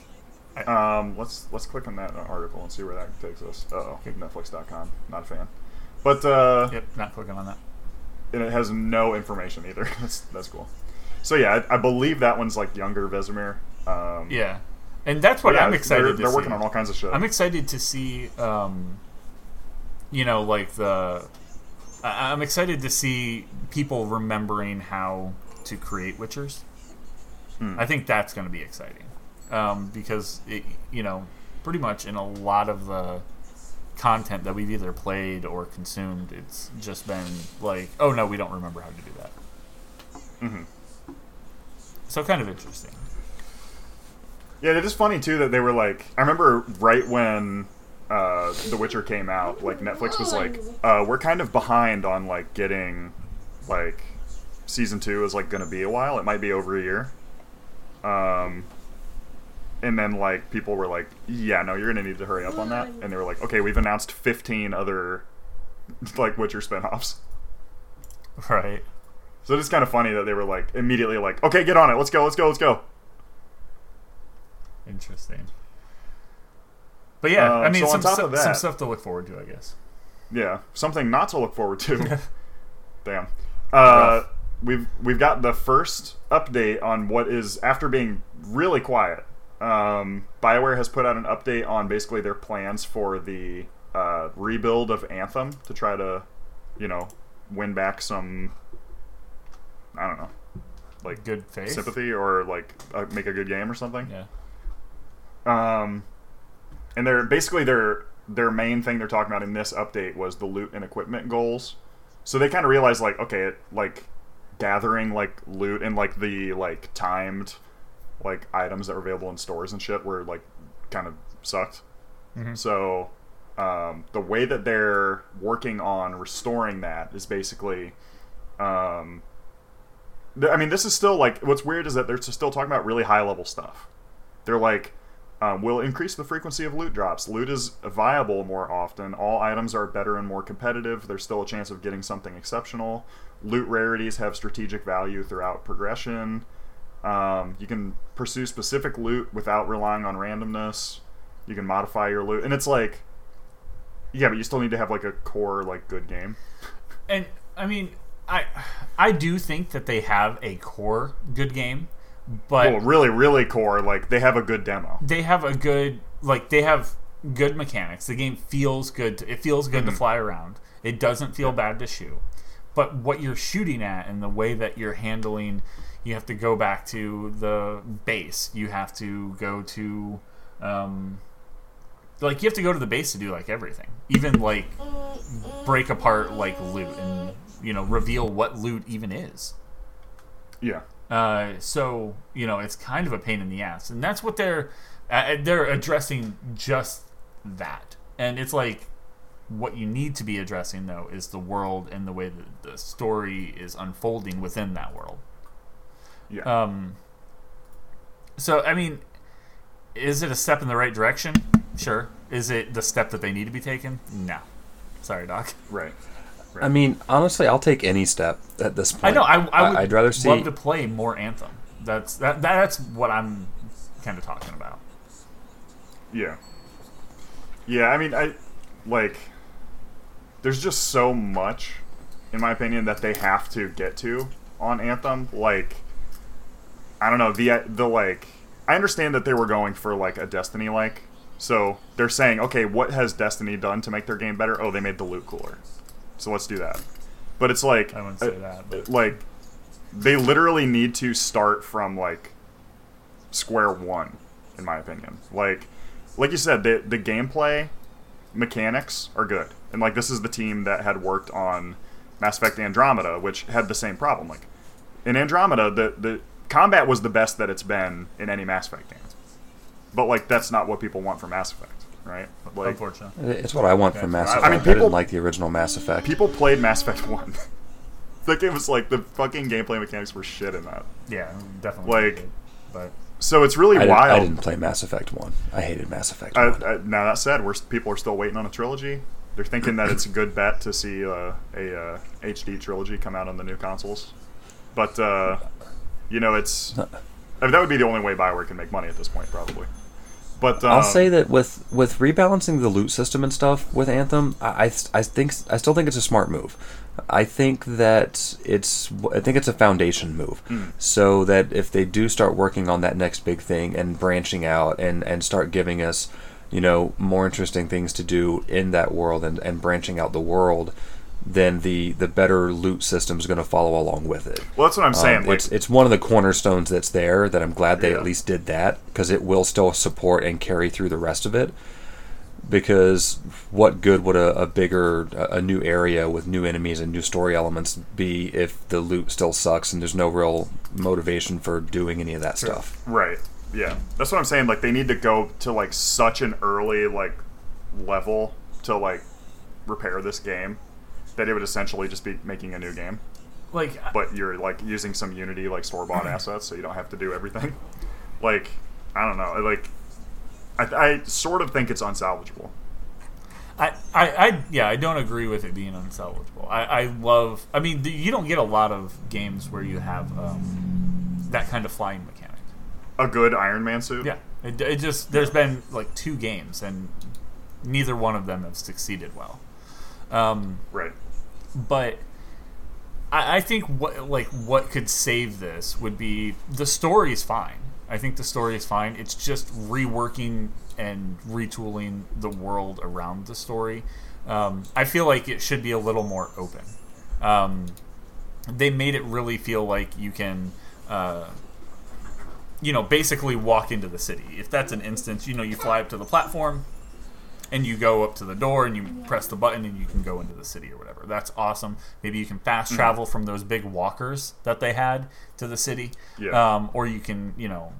Um, let's let's click on that article and see where that takes us. Uh-oh, Netflix dot com. Not a fan. But uh, yep, not clicking on that. And it has no information either. that's that's cool. So yeah, I, I believe that one's, like, younger Vesemir. Um, yeah. And that's what yeah, I'm excited they're, to they're see. They're working on all kinds of shit. I'm excited to see, um, you know, like the... I, I'm excited to see people remembering how to create Witchers. Hmm. I think that's going to be exciting. Um, because, it, you know, pretty much in a lot of the content that we've either played or consumed, it's just been like, oh, no, we don't remember how to do that. Mm-hmm. So kind of interesting. Yeah, it is funny, too, that they were like... I remember right when uh, The Witcher came out, like, Netflix was like, uh, we're kind of behind on, like, getting, like, season two is, like, going to be a while. It might be over a year. Um, and then, like, people were like, yeah, no, you're going to need to hurry up on that. And they were like, okay, we've announced fifteen other, like, Witcher spinoffs. Right. So it is kind of funny that they were, like, immediately like, okay, get on it. Let's go, let's go, let's go. Interesting. But yeah, um, I mean, so some, stu- that, some stuff to look forward to, I guess. Yeah, something not to look forward to. Damn. Uh, we've we've got the first update on what is, after being really quiet, um, BioWare has put out an update on basically their plans for the uh, rebuild of Anthem to try to, you know, win back some, I don't know, like good faith? sympathy or like uh, make a good game or something. Yeah. Um, and they're basically their their main thing they're talking about in this update was the loot and equipment goals. So they kind of realized, like, okay, it, like gathering like loot and like the like timed like items that were available in stores and shit were like kind of sucked. Mm-hmm. So um, the way that they're working on restoring that is basically, um, th- I mean, this is still like what's weird is that they're still talking about really high level stuff. They're like. Um, we'll increase the frequency of loot drops. Loot is viable more often. All items are better and more competitive. There's still a chance of getting something exceptional. Loot rarities have strategic value throughout progression. Um, you can pursue specific loot without relying on randomness. You can modify your loot. And it's like, yeah, but you still need to have like a core, like, good game. And I mean, I I do think that they have a core good game, but well, really, really core. Like they have a good demo. They have a good like they have good mechanics. The game feels good. To, it feels good mm-hmm. to fly around. It doesn't feel bad to shoot. But what you're shooting at and the way that you're handling, you have to go back to the base. You have to go to, um, like you have to go to the base to do like everything, even like break apart like loot and you know reveal what loot even is. Yeah. Uh, so you know it's kind of a pain in the ass, and that's what they're uh, they're addressing just that, and it's like. What you need to be addressing, though, is the world and the way that the story is unfolding within that world. Yeah. Um. So, I mean, is it a step in the right direction? Sure. Is it the step that they need to be taken? No. Sorry, Doc. Right. right. I mean, honestly, I'll take any step at this point. I know. I, I would I'd rather see... love to play more Anthem. That's that. That's what I'm kind of talking about. Yeah. Yeah, I mean, I... Like... There's just so much, in my opinion, that they have to get to on Anthem. Like, I don't know, the, the like, I understand that they were going for, like, a Destiny-like. So, they're saying, okay, what has Destiny done to make their game better? Oh, they made the loot cooler. So, let's do that. But it's like, I wouldn't say that, but... like, they literally need to start from, like, square one, in my opinion. Like, like you said, the the gameplay mechanics are good. And, like, this is the team that had worked on Mass Effect Andromeda, which had the same problem. Like, in Andromeda, the, the combat was the best that it's been in any Mass Effect game. But, like, that's not what people want from Mass Effect, right? Like, unfortunately. It's what I want okay. from Mass Effect. I mean, people, I didn't like the original Mass Effect. People played Mass Effect one. That game was, like, the fucking gameplay mechanics were shit in that. Yeah, definitely. Like, did, but... So it's really I wild. Did, I didn't play Mass Effect one. I hated Mass Effect I, one. I, now, that said, we're, people are still waiting on a trilogy. They're thinking that it's a good bet to see uh, a uh, H D trilogy come out on the new consoles. But, uh, you know, it's... I mean, that would be the only way BioWare can make money at this point, probably. But um, I'll say that with, with rebalancing the loot system and stuff with Anthem, I, I, I, think, I still think it's a smart move. I think that it's I think it's a foundation move. Mm. So that if they do start working on that next big thing and branching out and, and start giving us... you know, more interesting things to do in that world and, and branching out the world, then the, the better loot system is going to follow along with it. Well, that's what I'm saying. Um, like, it's, it's one of the cornerstones that's there that I'm glad they yeah. at least did that because it will still support and carry through the rest of it because what good would a, a bigger, a new area with new enemies and new story elements be if the loot still sucks and there's no real motivation for doing any of that sure. stuff? Right. Yeah, that's what I'm saying. Like, they need to go to, like, such an early, like, level to, like, repair this game that it would essentially just be making a new game. Like, but you're, like, using some Unity, like, store-bought assets so you don't have to do everything. Like, I don't know. Like, I, I sort of think it's unsalvageable. I, I, I, yeah, I don't agree with it being unsalvageable. I, I love... I mean, you don't get a lot of games where you have um, that kind of flying mechanic. A good Iron Man suit? Yeah. It, it just there's been like two games and neither one of them have succeeded well. Um, right. But I, I think what like what could save this would be the story is fine. I think the story is fine. It's just reworking and retooling the world around the story. Um, I feel like it should be a little more open. Um, they made it really feel like you can. Uh, you know, basically walk into the city. If that's an instance, you know, you fly up to the platform and you go up to the door and you press the button and you can go into the city or whatever. That's awesome. Maybe you can fast travel from those big walkers that they had to the city. Yeah. Um, or you can, you know,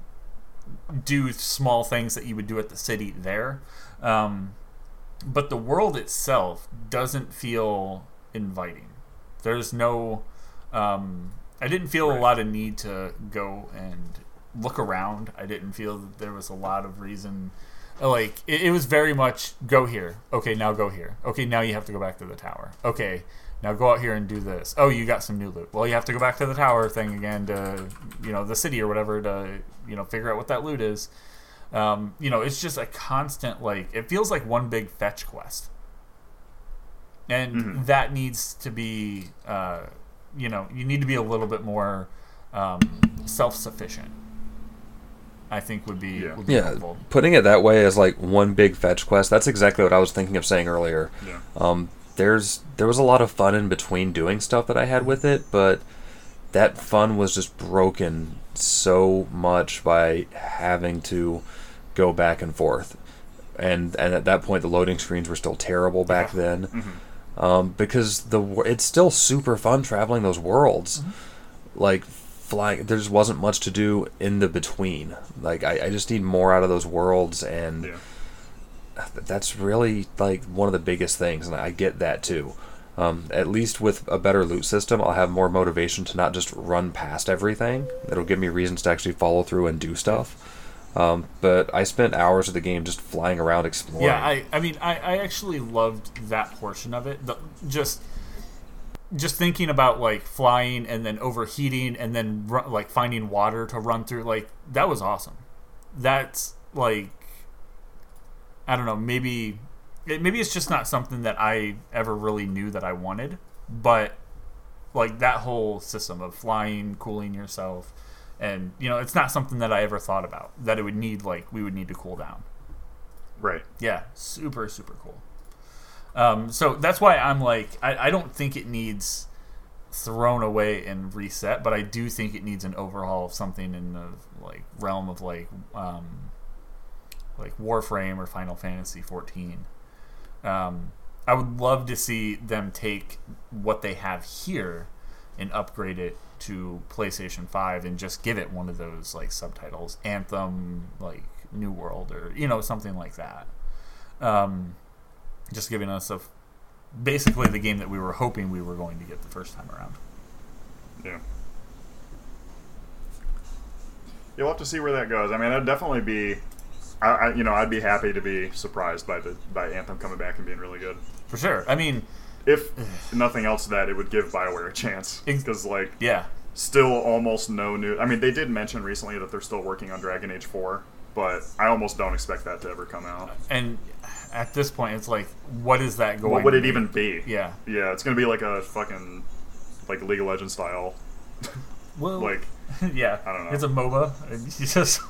do small things that you would do at the city there. Um, but the world itself doesn't feel inviting. There's no... Um, I didn't feel right. a lot of need to go and... look around. I didn't feel that there was a lot of reason. Like, it, it was very much, go here. Okay, now go here. Okay, now you have to go back to the tower. Okay, now go out here and do this. Oh, you got some new loot. Well, you have to go back to the tower thing again to, you know, the city or whatever to, you know, figure out what that loot is. Um, you know, it's just a constant, like, it feels like one big fetch quest. And mm-hmm. that needs to be, uh, you know, you need to be a little bit more um, self-sufficient, I think would be, yeah. would be yeah. helpful. Putting it that way as like one big fetch quest, that's exactly what I was thinking of saying earlier. Yeah. Um, there's there was a lot of fun in between doing stuff that I had with it, but that fun was just broken so much by having to go back and forth. And and at that point, the loading screens were still terrible back yeah. then. Mm-hmm. Um, because the it's still super fun traveling those worlds. Mm-hmm. Like, flying, there just wasn't much to do in the between. Like, I, I just need more out of those worlds, and yeah. that's really, like, one of the biggest things, and I get that, too. Um, at least with a better loot system, I'll have more motivation to not just run past everything. It'll give me reasons to actually follow through and do stuff. Um, but I spent hours of the game just flying around exploring. Yeah, I, I mean, I, I actually loved that portion of it. The, just just thinking about, like, flying and then overheating and then, run, like, finding water to run through, like, that was awesome. That's, like, I don't know, maybe... Maybe it's just not something that I ever really knew that I wanted, but like that whole system of flying, cooling yourself, and you know, it's not something that I ever thought about that it would need. Like we would need to cool down, right? Yeah, super, super cool. Um, so that's why I'm like, I, I don't think it needs thrown away and reset, but I do think it needs an overhaul of something in the like realm of like um, like Warframe or Final Fantasy fourteen. Um, I would love to see them take what they have here and upgrade it to PlayStation five and just give it one of those like subtitles, Anthem, like New World, or you know something like that. Um, just giving us a f- basically the game that we were hoping we were going to get the first time around. Yeah. You'll have to see where that goes. I mean, that'd definitely be. I, you know, I'd be happy to be surprised by the by Anthem coming back and being really good. For sure. I mean, if nothing else, that it would give BioWare a chance because, like, yeah, still almost no new. I mean, they did mention recently that they're still working on Dragon Age four, but I almost don't expect that to ever come out. And at this point, it's like, what is that going? What would it be? even be? Yeah, yeah, it's gonna be like a fucking like League of Legends style. Well, like, yeah, I don't know. It's a MOBA. You just.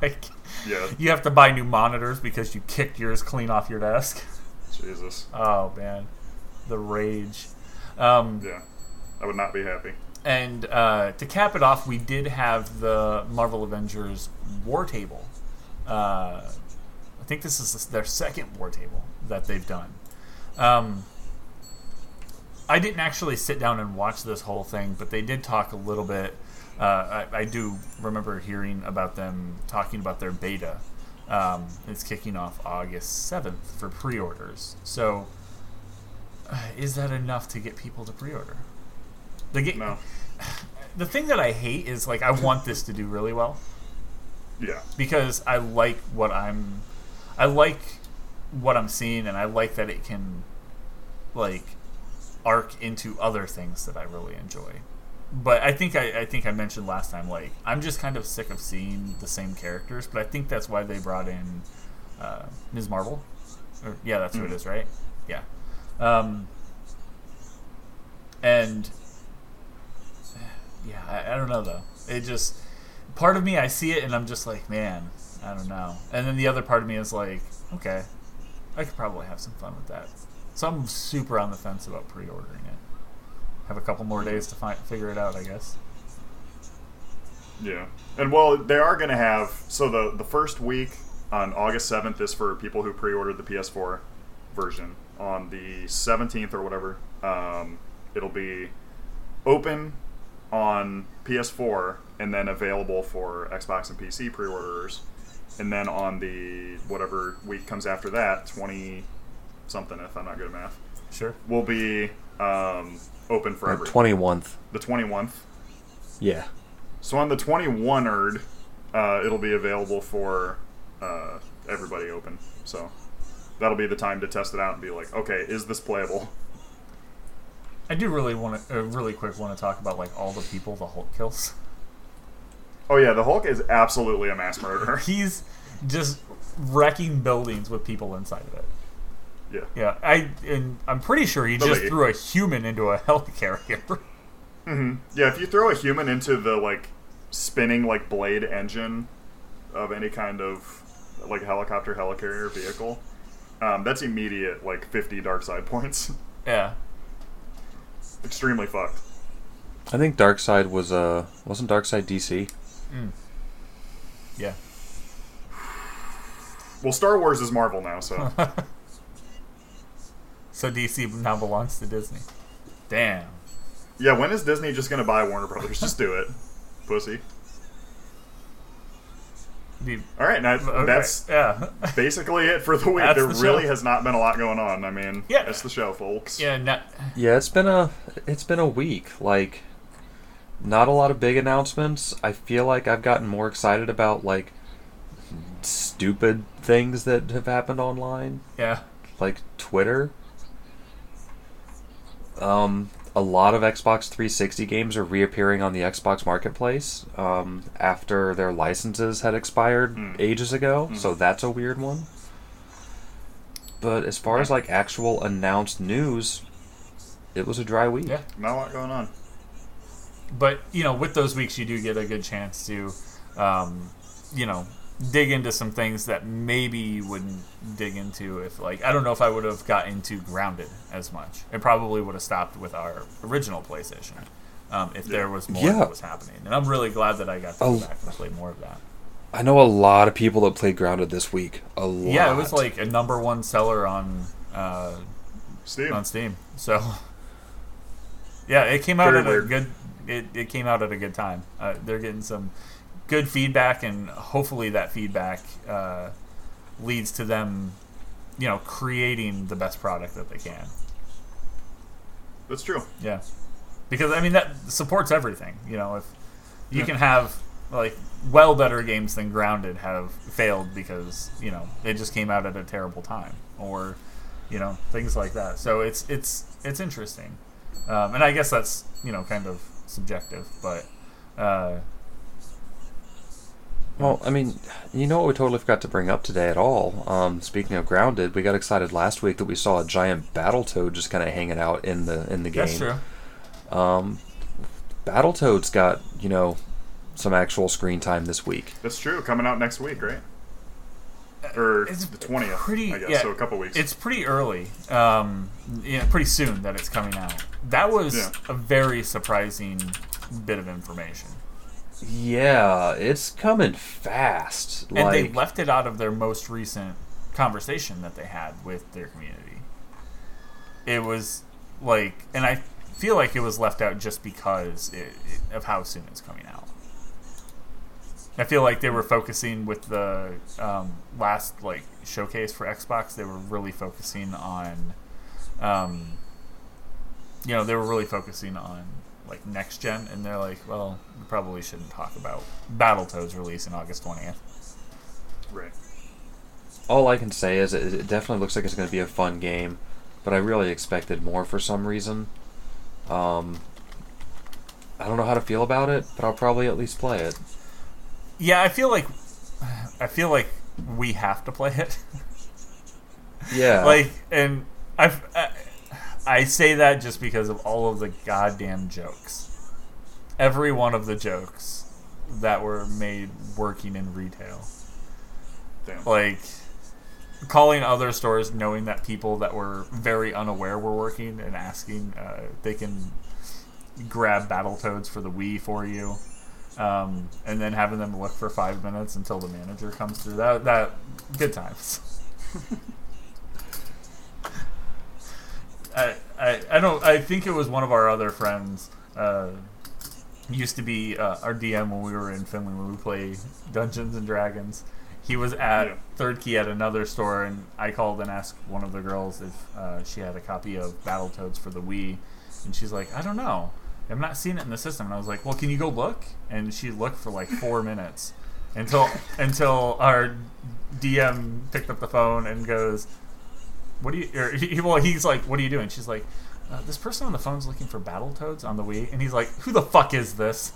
Like, yeah. You have to buy new monitors because you kicked yours clean off your desk. Jesus. Oh, man. The rage. Um, yeah. I would not be happy. And uh, to cap it off, we did have the Marvel Avengers War Table. Uh, I think this is their second War Table that they've done. Um, I didn't actually sit down and watch this whole thing, but they did talk a little bit. Uh, I, I do remember hearing about them talking about their beta. Um, it's kicking off August seventh for pre-orders. So, uh, is that enough to get people to pre-order? The ga- no. The thing that I hate is, like, I want this to do really well. Yeah. Because I like what I'm... I like what I'm seeing, and I like that it can, like, arc into other things that I really enjoy. But I think I, I think I mentioned last time, like, I'm just kind of sick of seeing the same characters, but I think that's why they brought in uh, Miz Marvel. Or, yeah, that's who mm-hmm. it is, right? Yeah. Um, and, yeah, I, I don't know, though. It just, part of me, I see it, and I'm just like, man, I don't know. And then the other part of me is like, okay, I could probably have some fun with that. So I'm super on the fence about pre-ordering it. Have a couple more days to find, figure it out, I guess. Yeah. And, well, they are going to have... So the, the first week on August seventh is for people who pre-ordered the P S four version. On the seventeenth or whatever, um, it'll be open on P S four and then available for Xbox and P C pre-orders. And then on the whatever week comes after that, twenty-something, if I'm not good at math. Sure. Will be... Um, open for everyone. twenty-first. The twenty-first. Yeah. So on the twenty-first, uh, it'll be available for uh, everybody open. So that'll be the time to test it out and be like, okay, is this playable? I do really want to, uh, really quick, want to talk about like all the people the Hulk kills. Oh yeah, the Hulk is absolutely a mass murderer. He's just wrecking buildings with people inside of it. Yeah. Yeah. I and I'm pretty sure he Nobody. just threw a human into a helicarrier. Mm-hmm. Yeah, if you throw a human into the like spinning like blade engine of any kind of like helicopter, helicarrier vehicle, um, that's immediate like fifty Darkseid points. Yeah. Extremely fucked. I think Darkseid was uh wasn't Darkseid D C? Mm. Yeah. Well, Star Wars is Marvel now, so. So D C now belongs to Disney. Damn. Yeah, when is Disney just going to buy Warner Brothers? Just do it. Pussy. You, All right, now okay. that's yeah. basically it for the week. That's there the really show. has not been a lot going on. I mean, yeah. that's the show, folks. Yeah, not- yeah, it's been a it's been a week. Like, not a lot of big announcements. I feel like I've gotten more excited about, like, stupid things that have happened online. Yeah. Like Twitter. Um, a lot of Xbox three sixty games are reappearing on the Xbox Marketplace um, after their licenses had expired mm. ages ago, mm. so that's a weird one. But as far as, like, actual announced news, it was a dry week. Yeah, not a lot going on. But, you know, with those weeks, you do get a good chance to, um, you know, dig into some things that maybe you wouldn't dig into if, like, I don't know if I would have gotten into Grounded as much. It probably would have stopped with our original PlayStation um, if yeah. there was more yeah. that was happening. And I'm really glad that I got to go back and play more of that. I know a lot of people that played Grounded this week. A lot. Yeah, it was like a number one seller on uh, Steam. On Steam. So, yeah, it came out Very at weird. a good. It, it came out at a good time. Uh, they're getting some good feedback, and hopefully that feedback uh, leads to them, you know, creating the best product that they can. That's true. Yeah, because I mean that supports everything. You know, if you yeah. can have like well better games than Grounded have failed because you know they just came out at a terrible time, or you know things like that. So it's it's it's interesting, um, and I guess that's you know kind of subjective, but. Uh, Well, I mean, you know what we totally forgot to bring up today at all? Um, speaking of Grounded, we got excited last week that we saw a giant Battletoad just kind of hanging out in the in the game. That's true. Um, Battletoad's got, you know, some actual screen time this week. That's true. Coming out next week, right? Or it's the twentieth, pretty, I guess, yeah, so a couple weeks. It's pretty early. Um, yeah, pretty soon that it's coming out. That was yeah. a very surprising bit of information. Yeah, it's coming fast. And like, they left it out of their most recent conversation that they had with their community. It was like, and I feel like it was left out just because it, it, of how soon it's coming out. I feel like they were focusing with the um, last like showcase for Xbox. They were really focusing on, um, you know, they were really focusing on. like next gen, and they're like, well, we probably shouldn't talk about Battletoads release in August twentieth. Right. All I can say is it, it definitely looks like it's going to be a fun game, but I really expected more for some reason. Um, I don't know how to feel about it, but I'll probably at least play it. Yeah, I feel like I feel like we have to play it. Yeah. Like, and I've. I, I say that just because of all of the goddamn jokes. Every one of the jokes that were made working in retail. Damn. Like, calling other stores knowing that people that were very unaware were working and asking uh, they can grab Battletoads for the Wii for you. Um, and then having them look for five minutes until the manager comes through. That, that good times. I, I, I don't. I think it was one of our other friends. Uh, used to be uh, our D M when we were in Finland when we play Dungeons and Dragons. He was at yeah. Third Key at another store, and I called and asked one of the girls if uh, she had a copy of Battletoads for the Wii, and she's like, I don't know. I'm not seeing it in the system. And I was like, well, can you go look? And she looked for like four minutes until until our D M picked up the phone and goes. What do you? Or he, well, he's like, "What are you doing?" She's like, uh, "This person on the phone's looking for Battletoads on the Wii," and he's like, "Who the fuck is this?"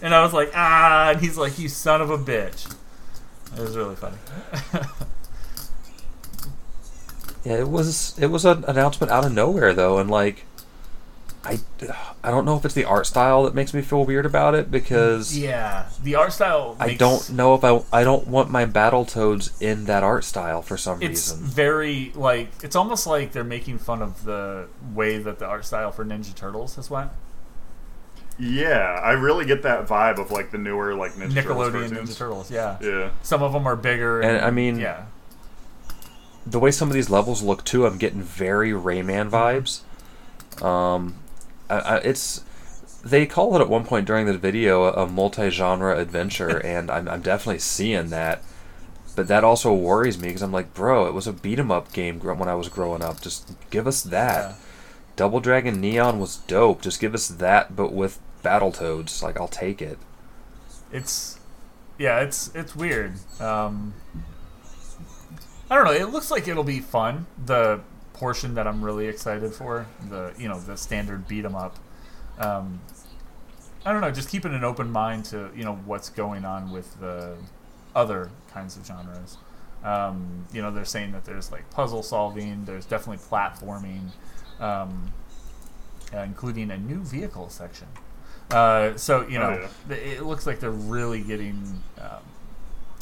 And I was like, "Ah!" And he's like, "You son of a bitch!" It was really funny. Yeah, it was it was an announcement out of nowhere though, and like, I, I don't know if it's the art style that makes me feel weird about it, because yeah, the art style. Makes, I don't know if I I don't want my Battletoads in that art style for some it's reason. It's very like it's almost like they're making fun of the way that the art style for Ninja Turtles has went. Yeah, I really get that vibe of like the newer like Ninja Nickelodeon Turtles Ninja Turtles. Yeah, yeah. Some of them are bigger, and, and I mean, yeah. The way some of these levels look too, I'm getting very Rayman vibes. Um, I, I, it's they called it at one point during the video a, a multi-genre adventure, and I'm, I'm definitely seeing that. But that also worries me because I'm like, bro, it was a beat 'em up game when I was growing up. Just give us that. Yeah. Double Dragon Neon was dope. Just give us that, but with Battletoads. Like, I'll take it. It's, yeah, it's it's weird. Um, I don't know. It looks like it'll be fun. The portion that I'm really excited for, the you know the standard beat 'em up. Um, I don't know. Just keeping an open mind to you know what's going on with the other kinds of genres. Um, you know, they're saying that there's like puzzle solving. There's definitely platforming. Um, uh, including a new vehicle section. Uh, so, you know, oh, yeah. It looks like they're really getting... Um,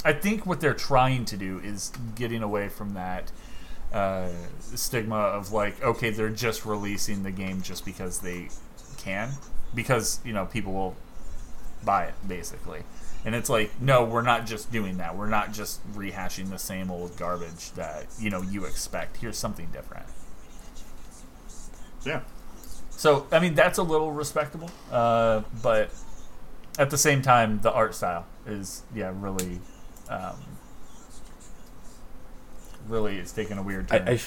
I think what they're trying to do is getting away from that uh, stigma of, like, okay, they're just releasing the game just because they can. Because, you know, people will buy it, basically. And it's like, no, we're not just doing that. We're not just rehashing the same old garbage that, you know, you expect. Here's something different. Yeah. So, I mean, that's a little respectable, uh, but at the same time, the art style is, yeah, really, um, really it's taking a weird turn. I, I,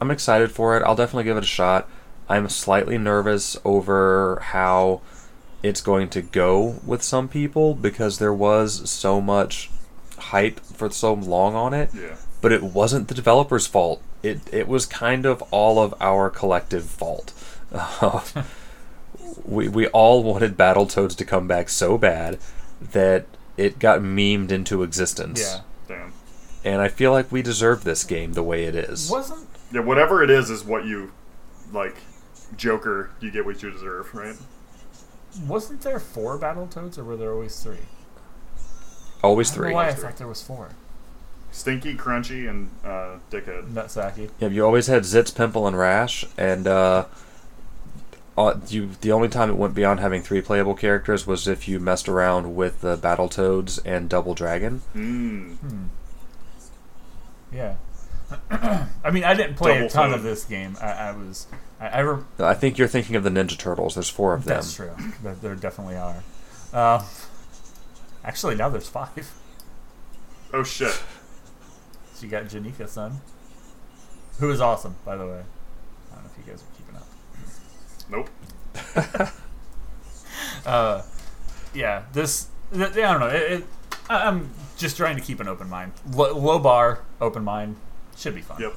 I'm excited for it. I'll definitely give it a shot. I'm slightly nervous over how it's going to go with some people because there was so much hype for so long on it. Yeah. But it wasn't the developer's fault. It it was kind of all of our collective fault. Uh, we we all wanted Battletoads to come back so bad that it got memed into existence. Yeah, damn. And I feel like we deserve this game the way it is. Wasn't yeah, whatever it is is what you like. Joker, you get what you deserve, right? Wasn't there four Battletoads, or were there always three? Always I don't three. Know why I thought there was four. Stinky, Crunchy, and uh, Dickhead. Nutsacky. Yeah, you always had zits, pimple, and rash, and uh, uh, you. The only time it went beyond having three playable characters was if you messed around with the uh, Battletoads and Double Dragon. Mm. Hmm. Yeah. I mean, I didn't play Double a ton food. of this game. I, I was. I, I, re- I think you're thinking of the Ninja Turtles. There's four of them. That's true. There, there definitely are. Uh, actually, now there's five. Oh shit. So you got Janika, son, who is awesome, by the way. I don't know if you guys are keeping up. Nope. uh, yeah, this. Th- I don't know. It, it, I'm just trying to keep an open mind. L- low bar, open mind, should be fun. Yep.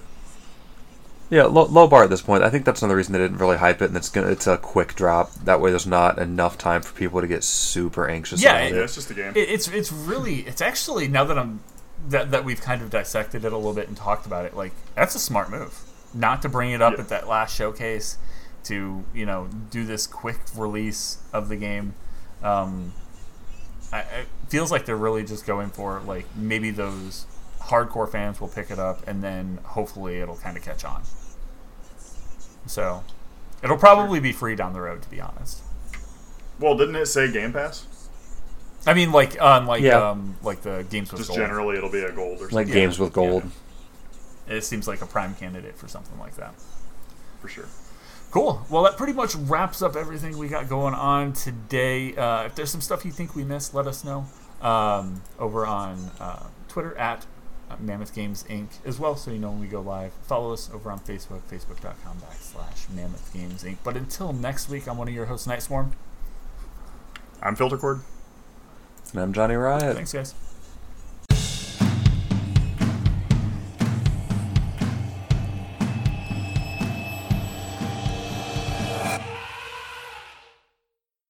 Yeah, low, low bar at this point. I think that's another reason they didn't really hype it, and it's gonna, it's a quick drop. That way, there's not enough time for people to get super anxious. Yeah, about it, it. Yeah, it's just a game. It, it's it's really it's actually now that I'm. That that we've kind of dissected it a little bit and talked about it, like, that's a smart move. Not to bring it up yep. at that last showcase, to, you know, do this quick release of the game. Um, I, it feels like they're really just going for, like, maybe those hardcore fans will pick it up, and then hopefully it'll kind of catch on. So, it'll probably be free down the road, to be honest. Well, didn't it say Game Pass? I mean, like, um, like, yeah. um, like the games with just gold. Just generally, it'll be a gold or something. Like yeah. games with gold. Yeah. It seems like a prime candidate for something like that. For sure. Cool. Well, that pretty much wraps up everything we got going on today. Uh, if there's some stuff you think we missed, let us know um, over on uh, Twitter at Mammoth Games Incorporated as well, so you know when we go live. Follow us over on Facebook, facebook.com backslash Mammoth Games Incorporated. But until next week, I'm one of your hosts, Night Swarm. I'm Filtercord. And I'm Johnny Riot. Thanks, guys.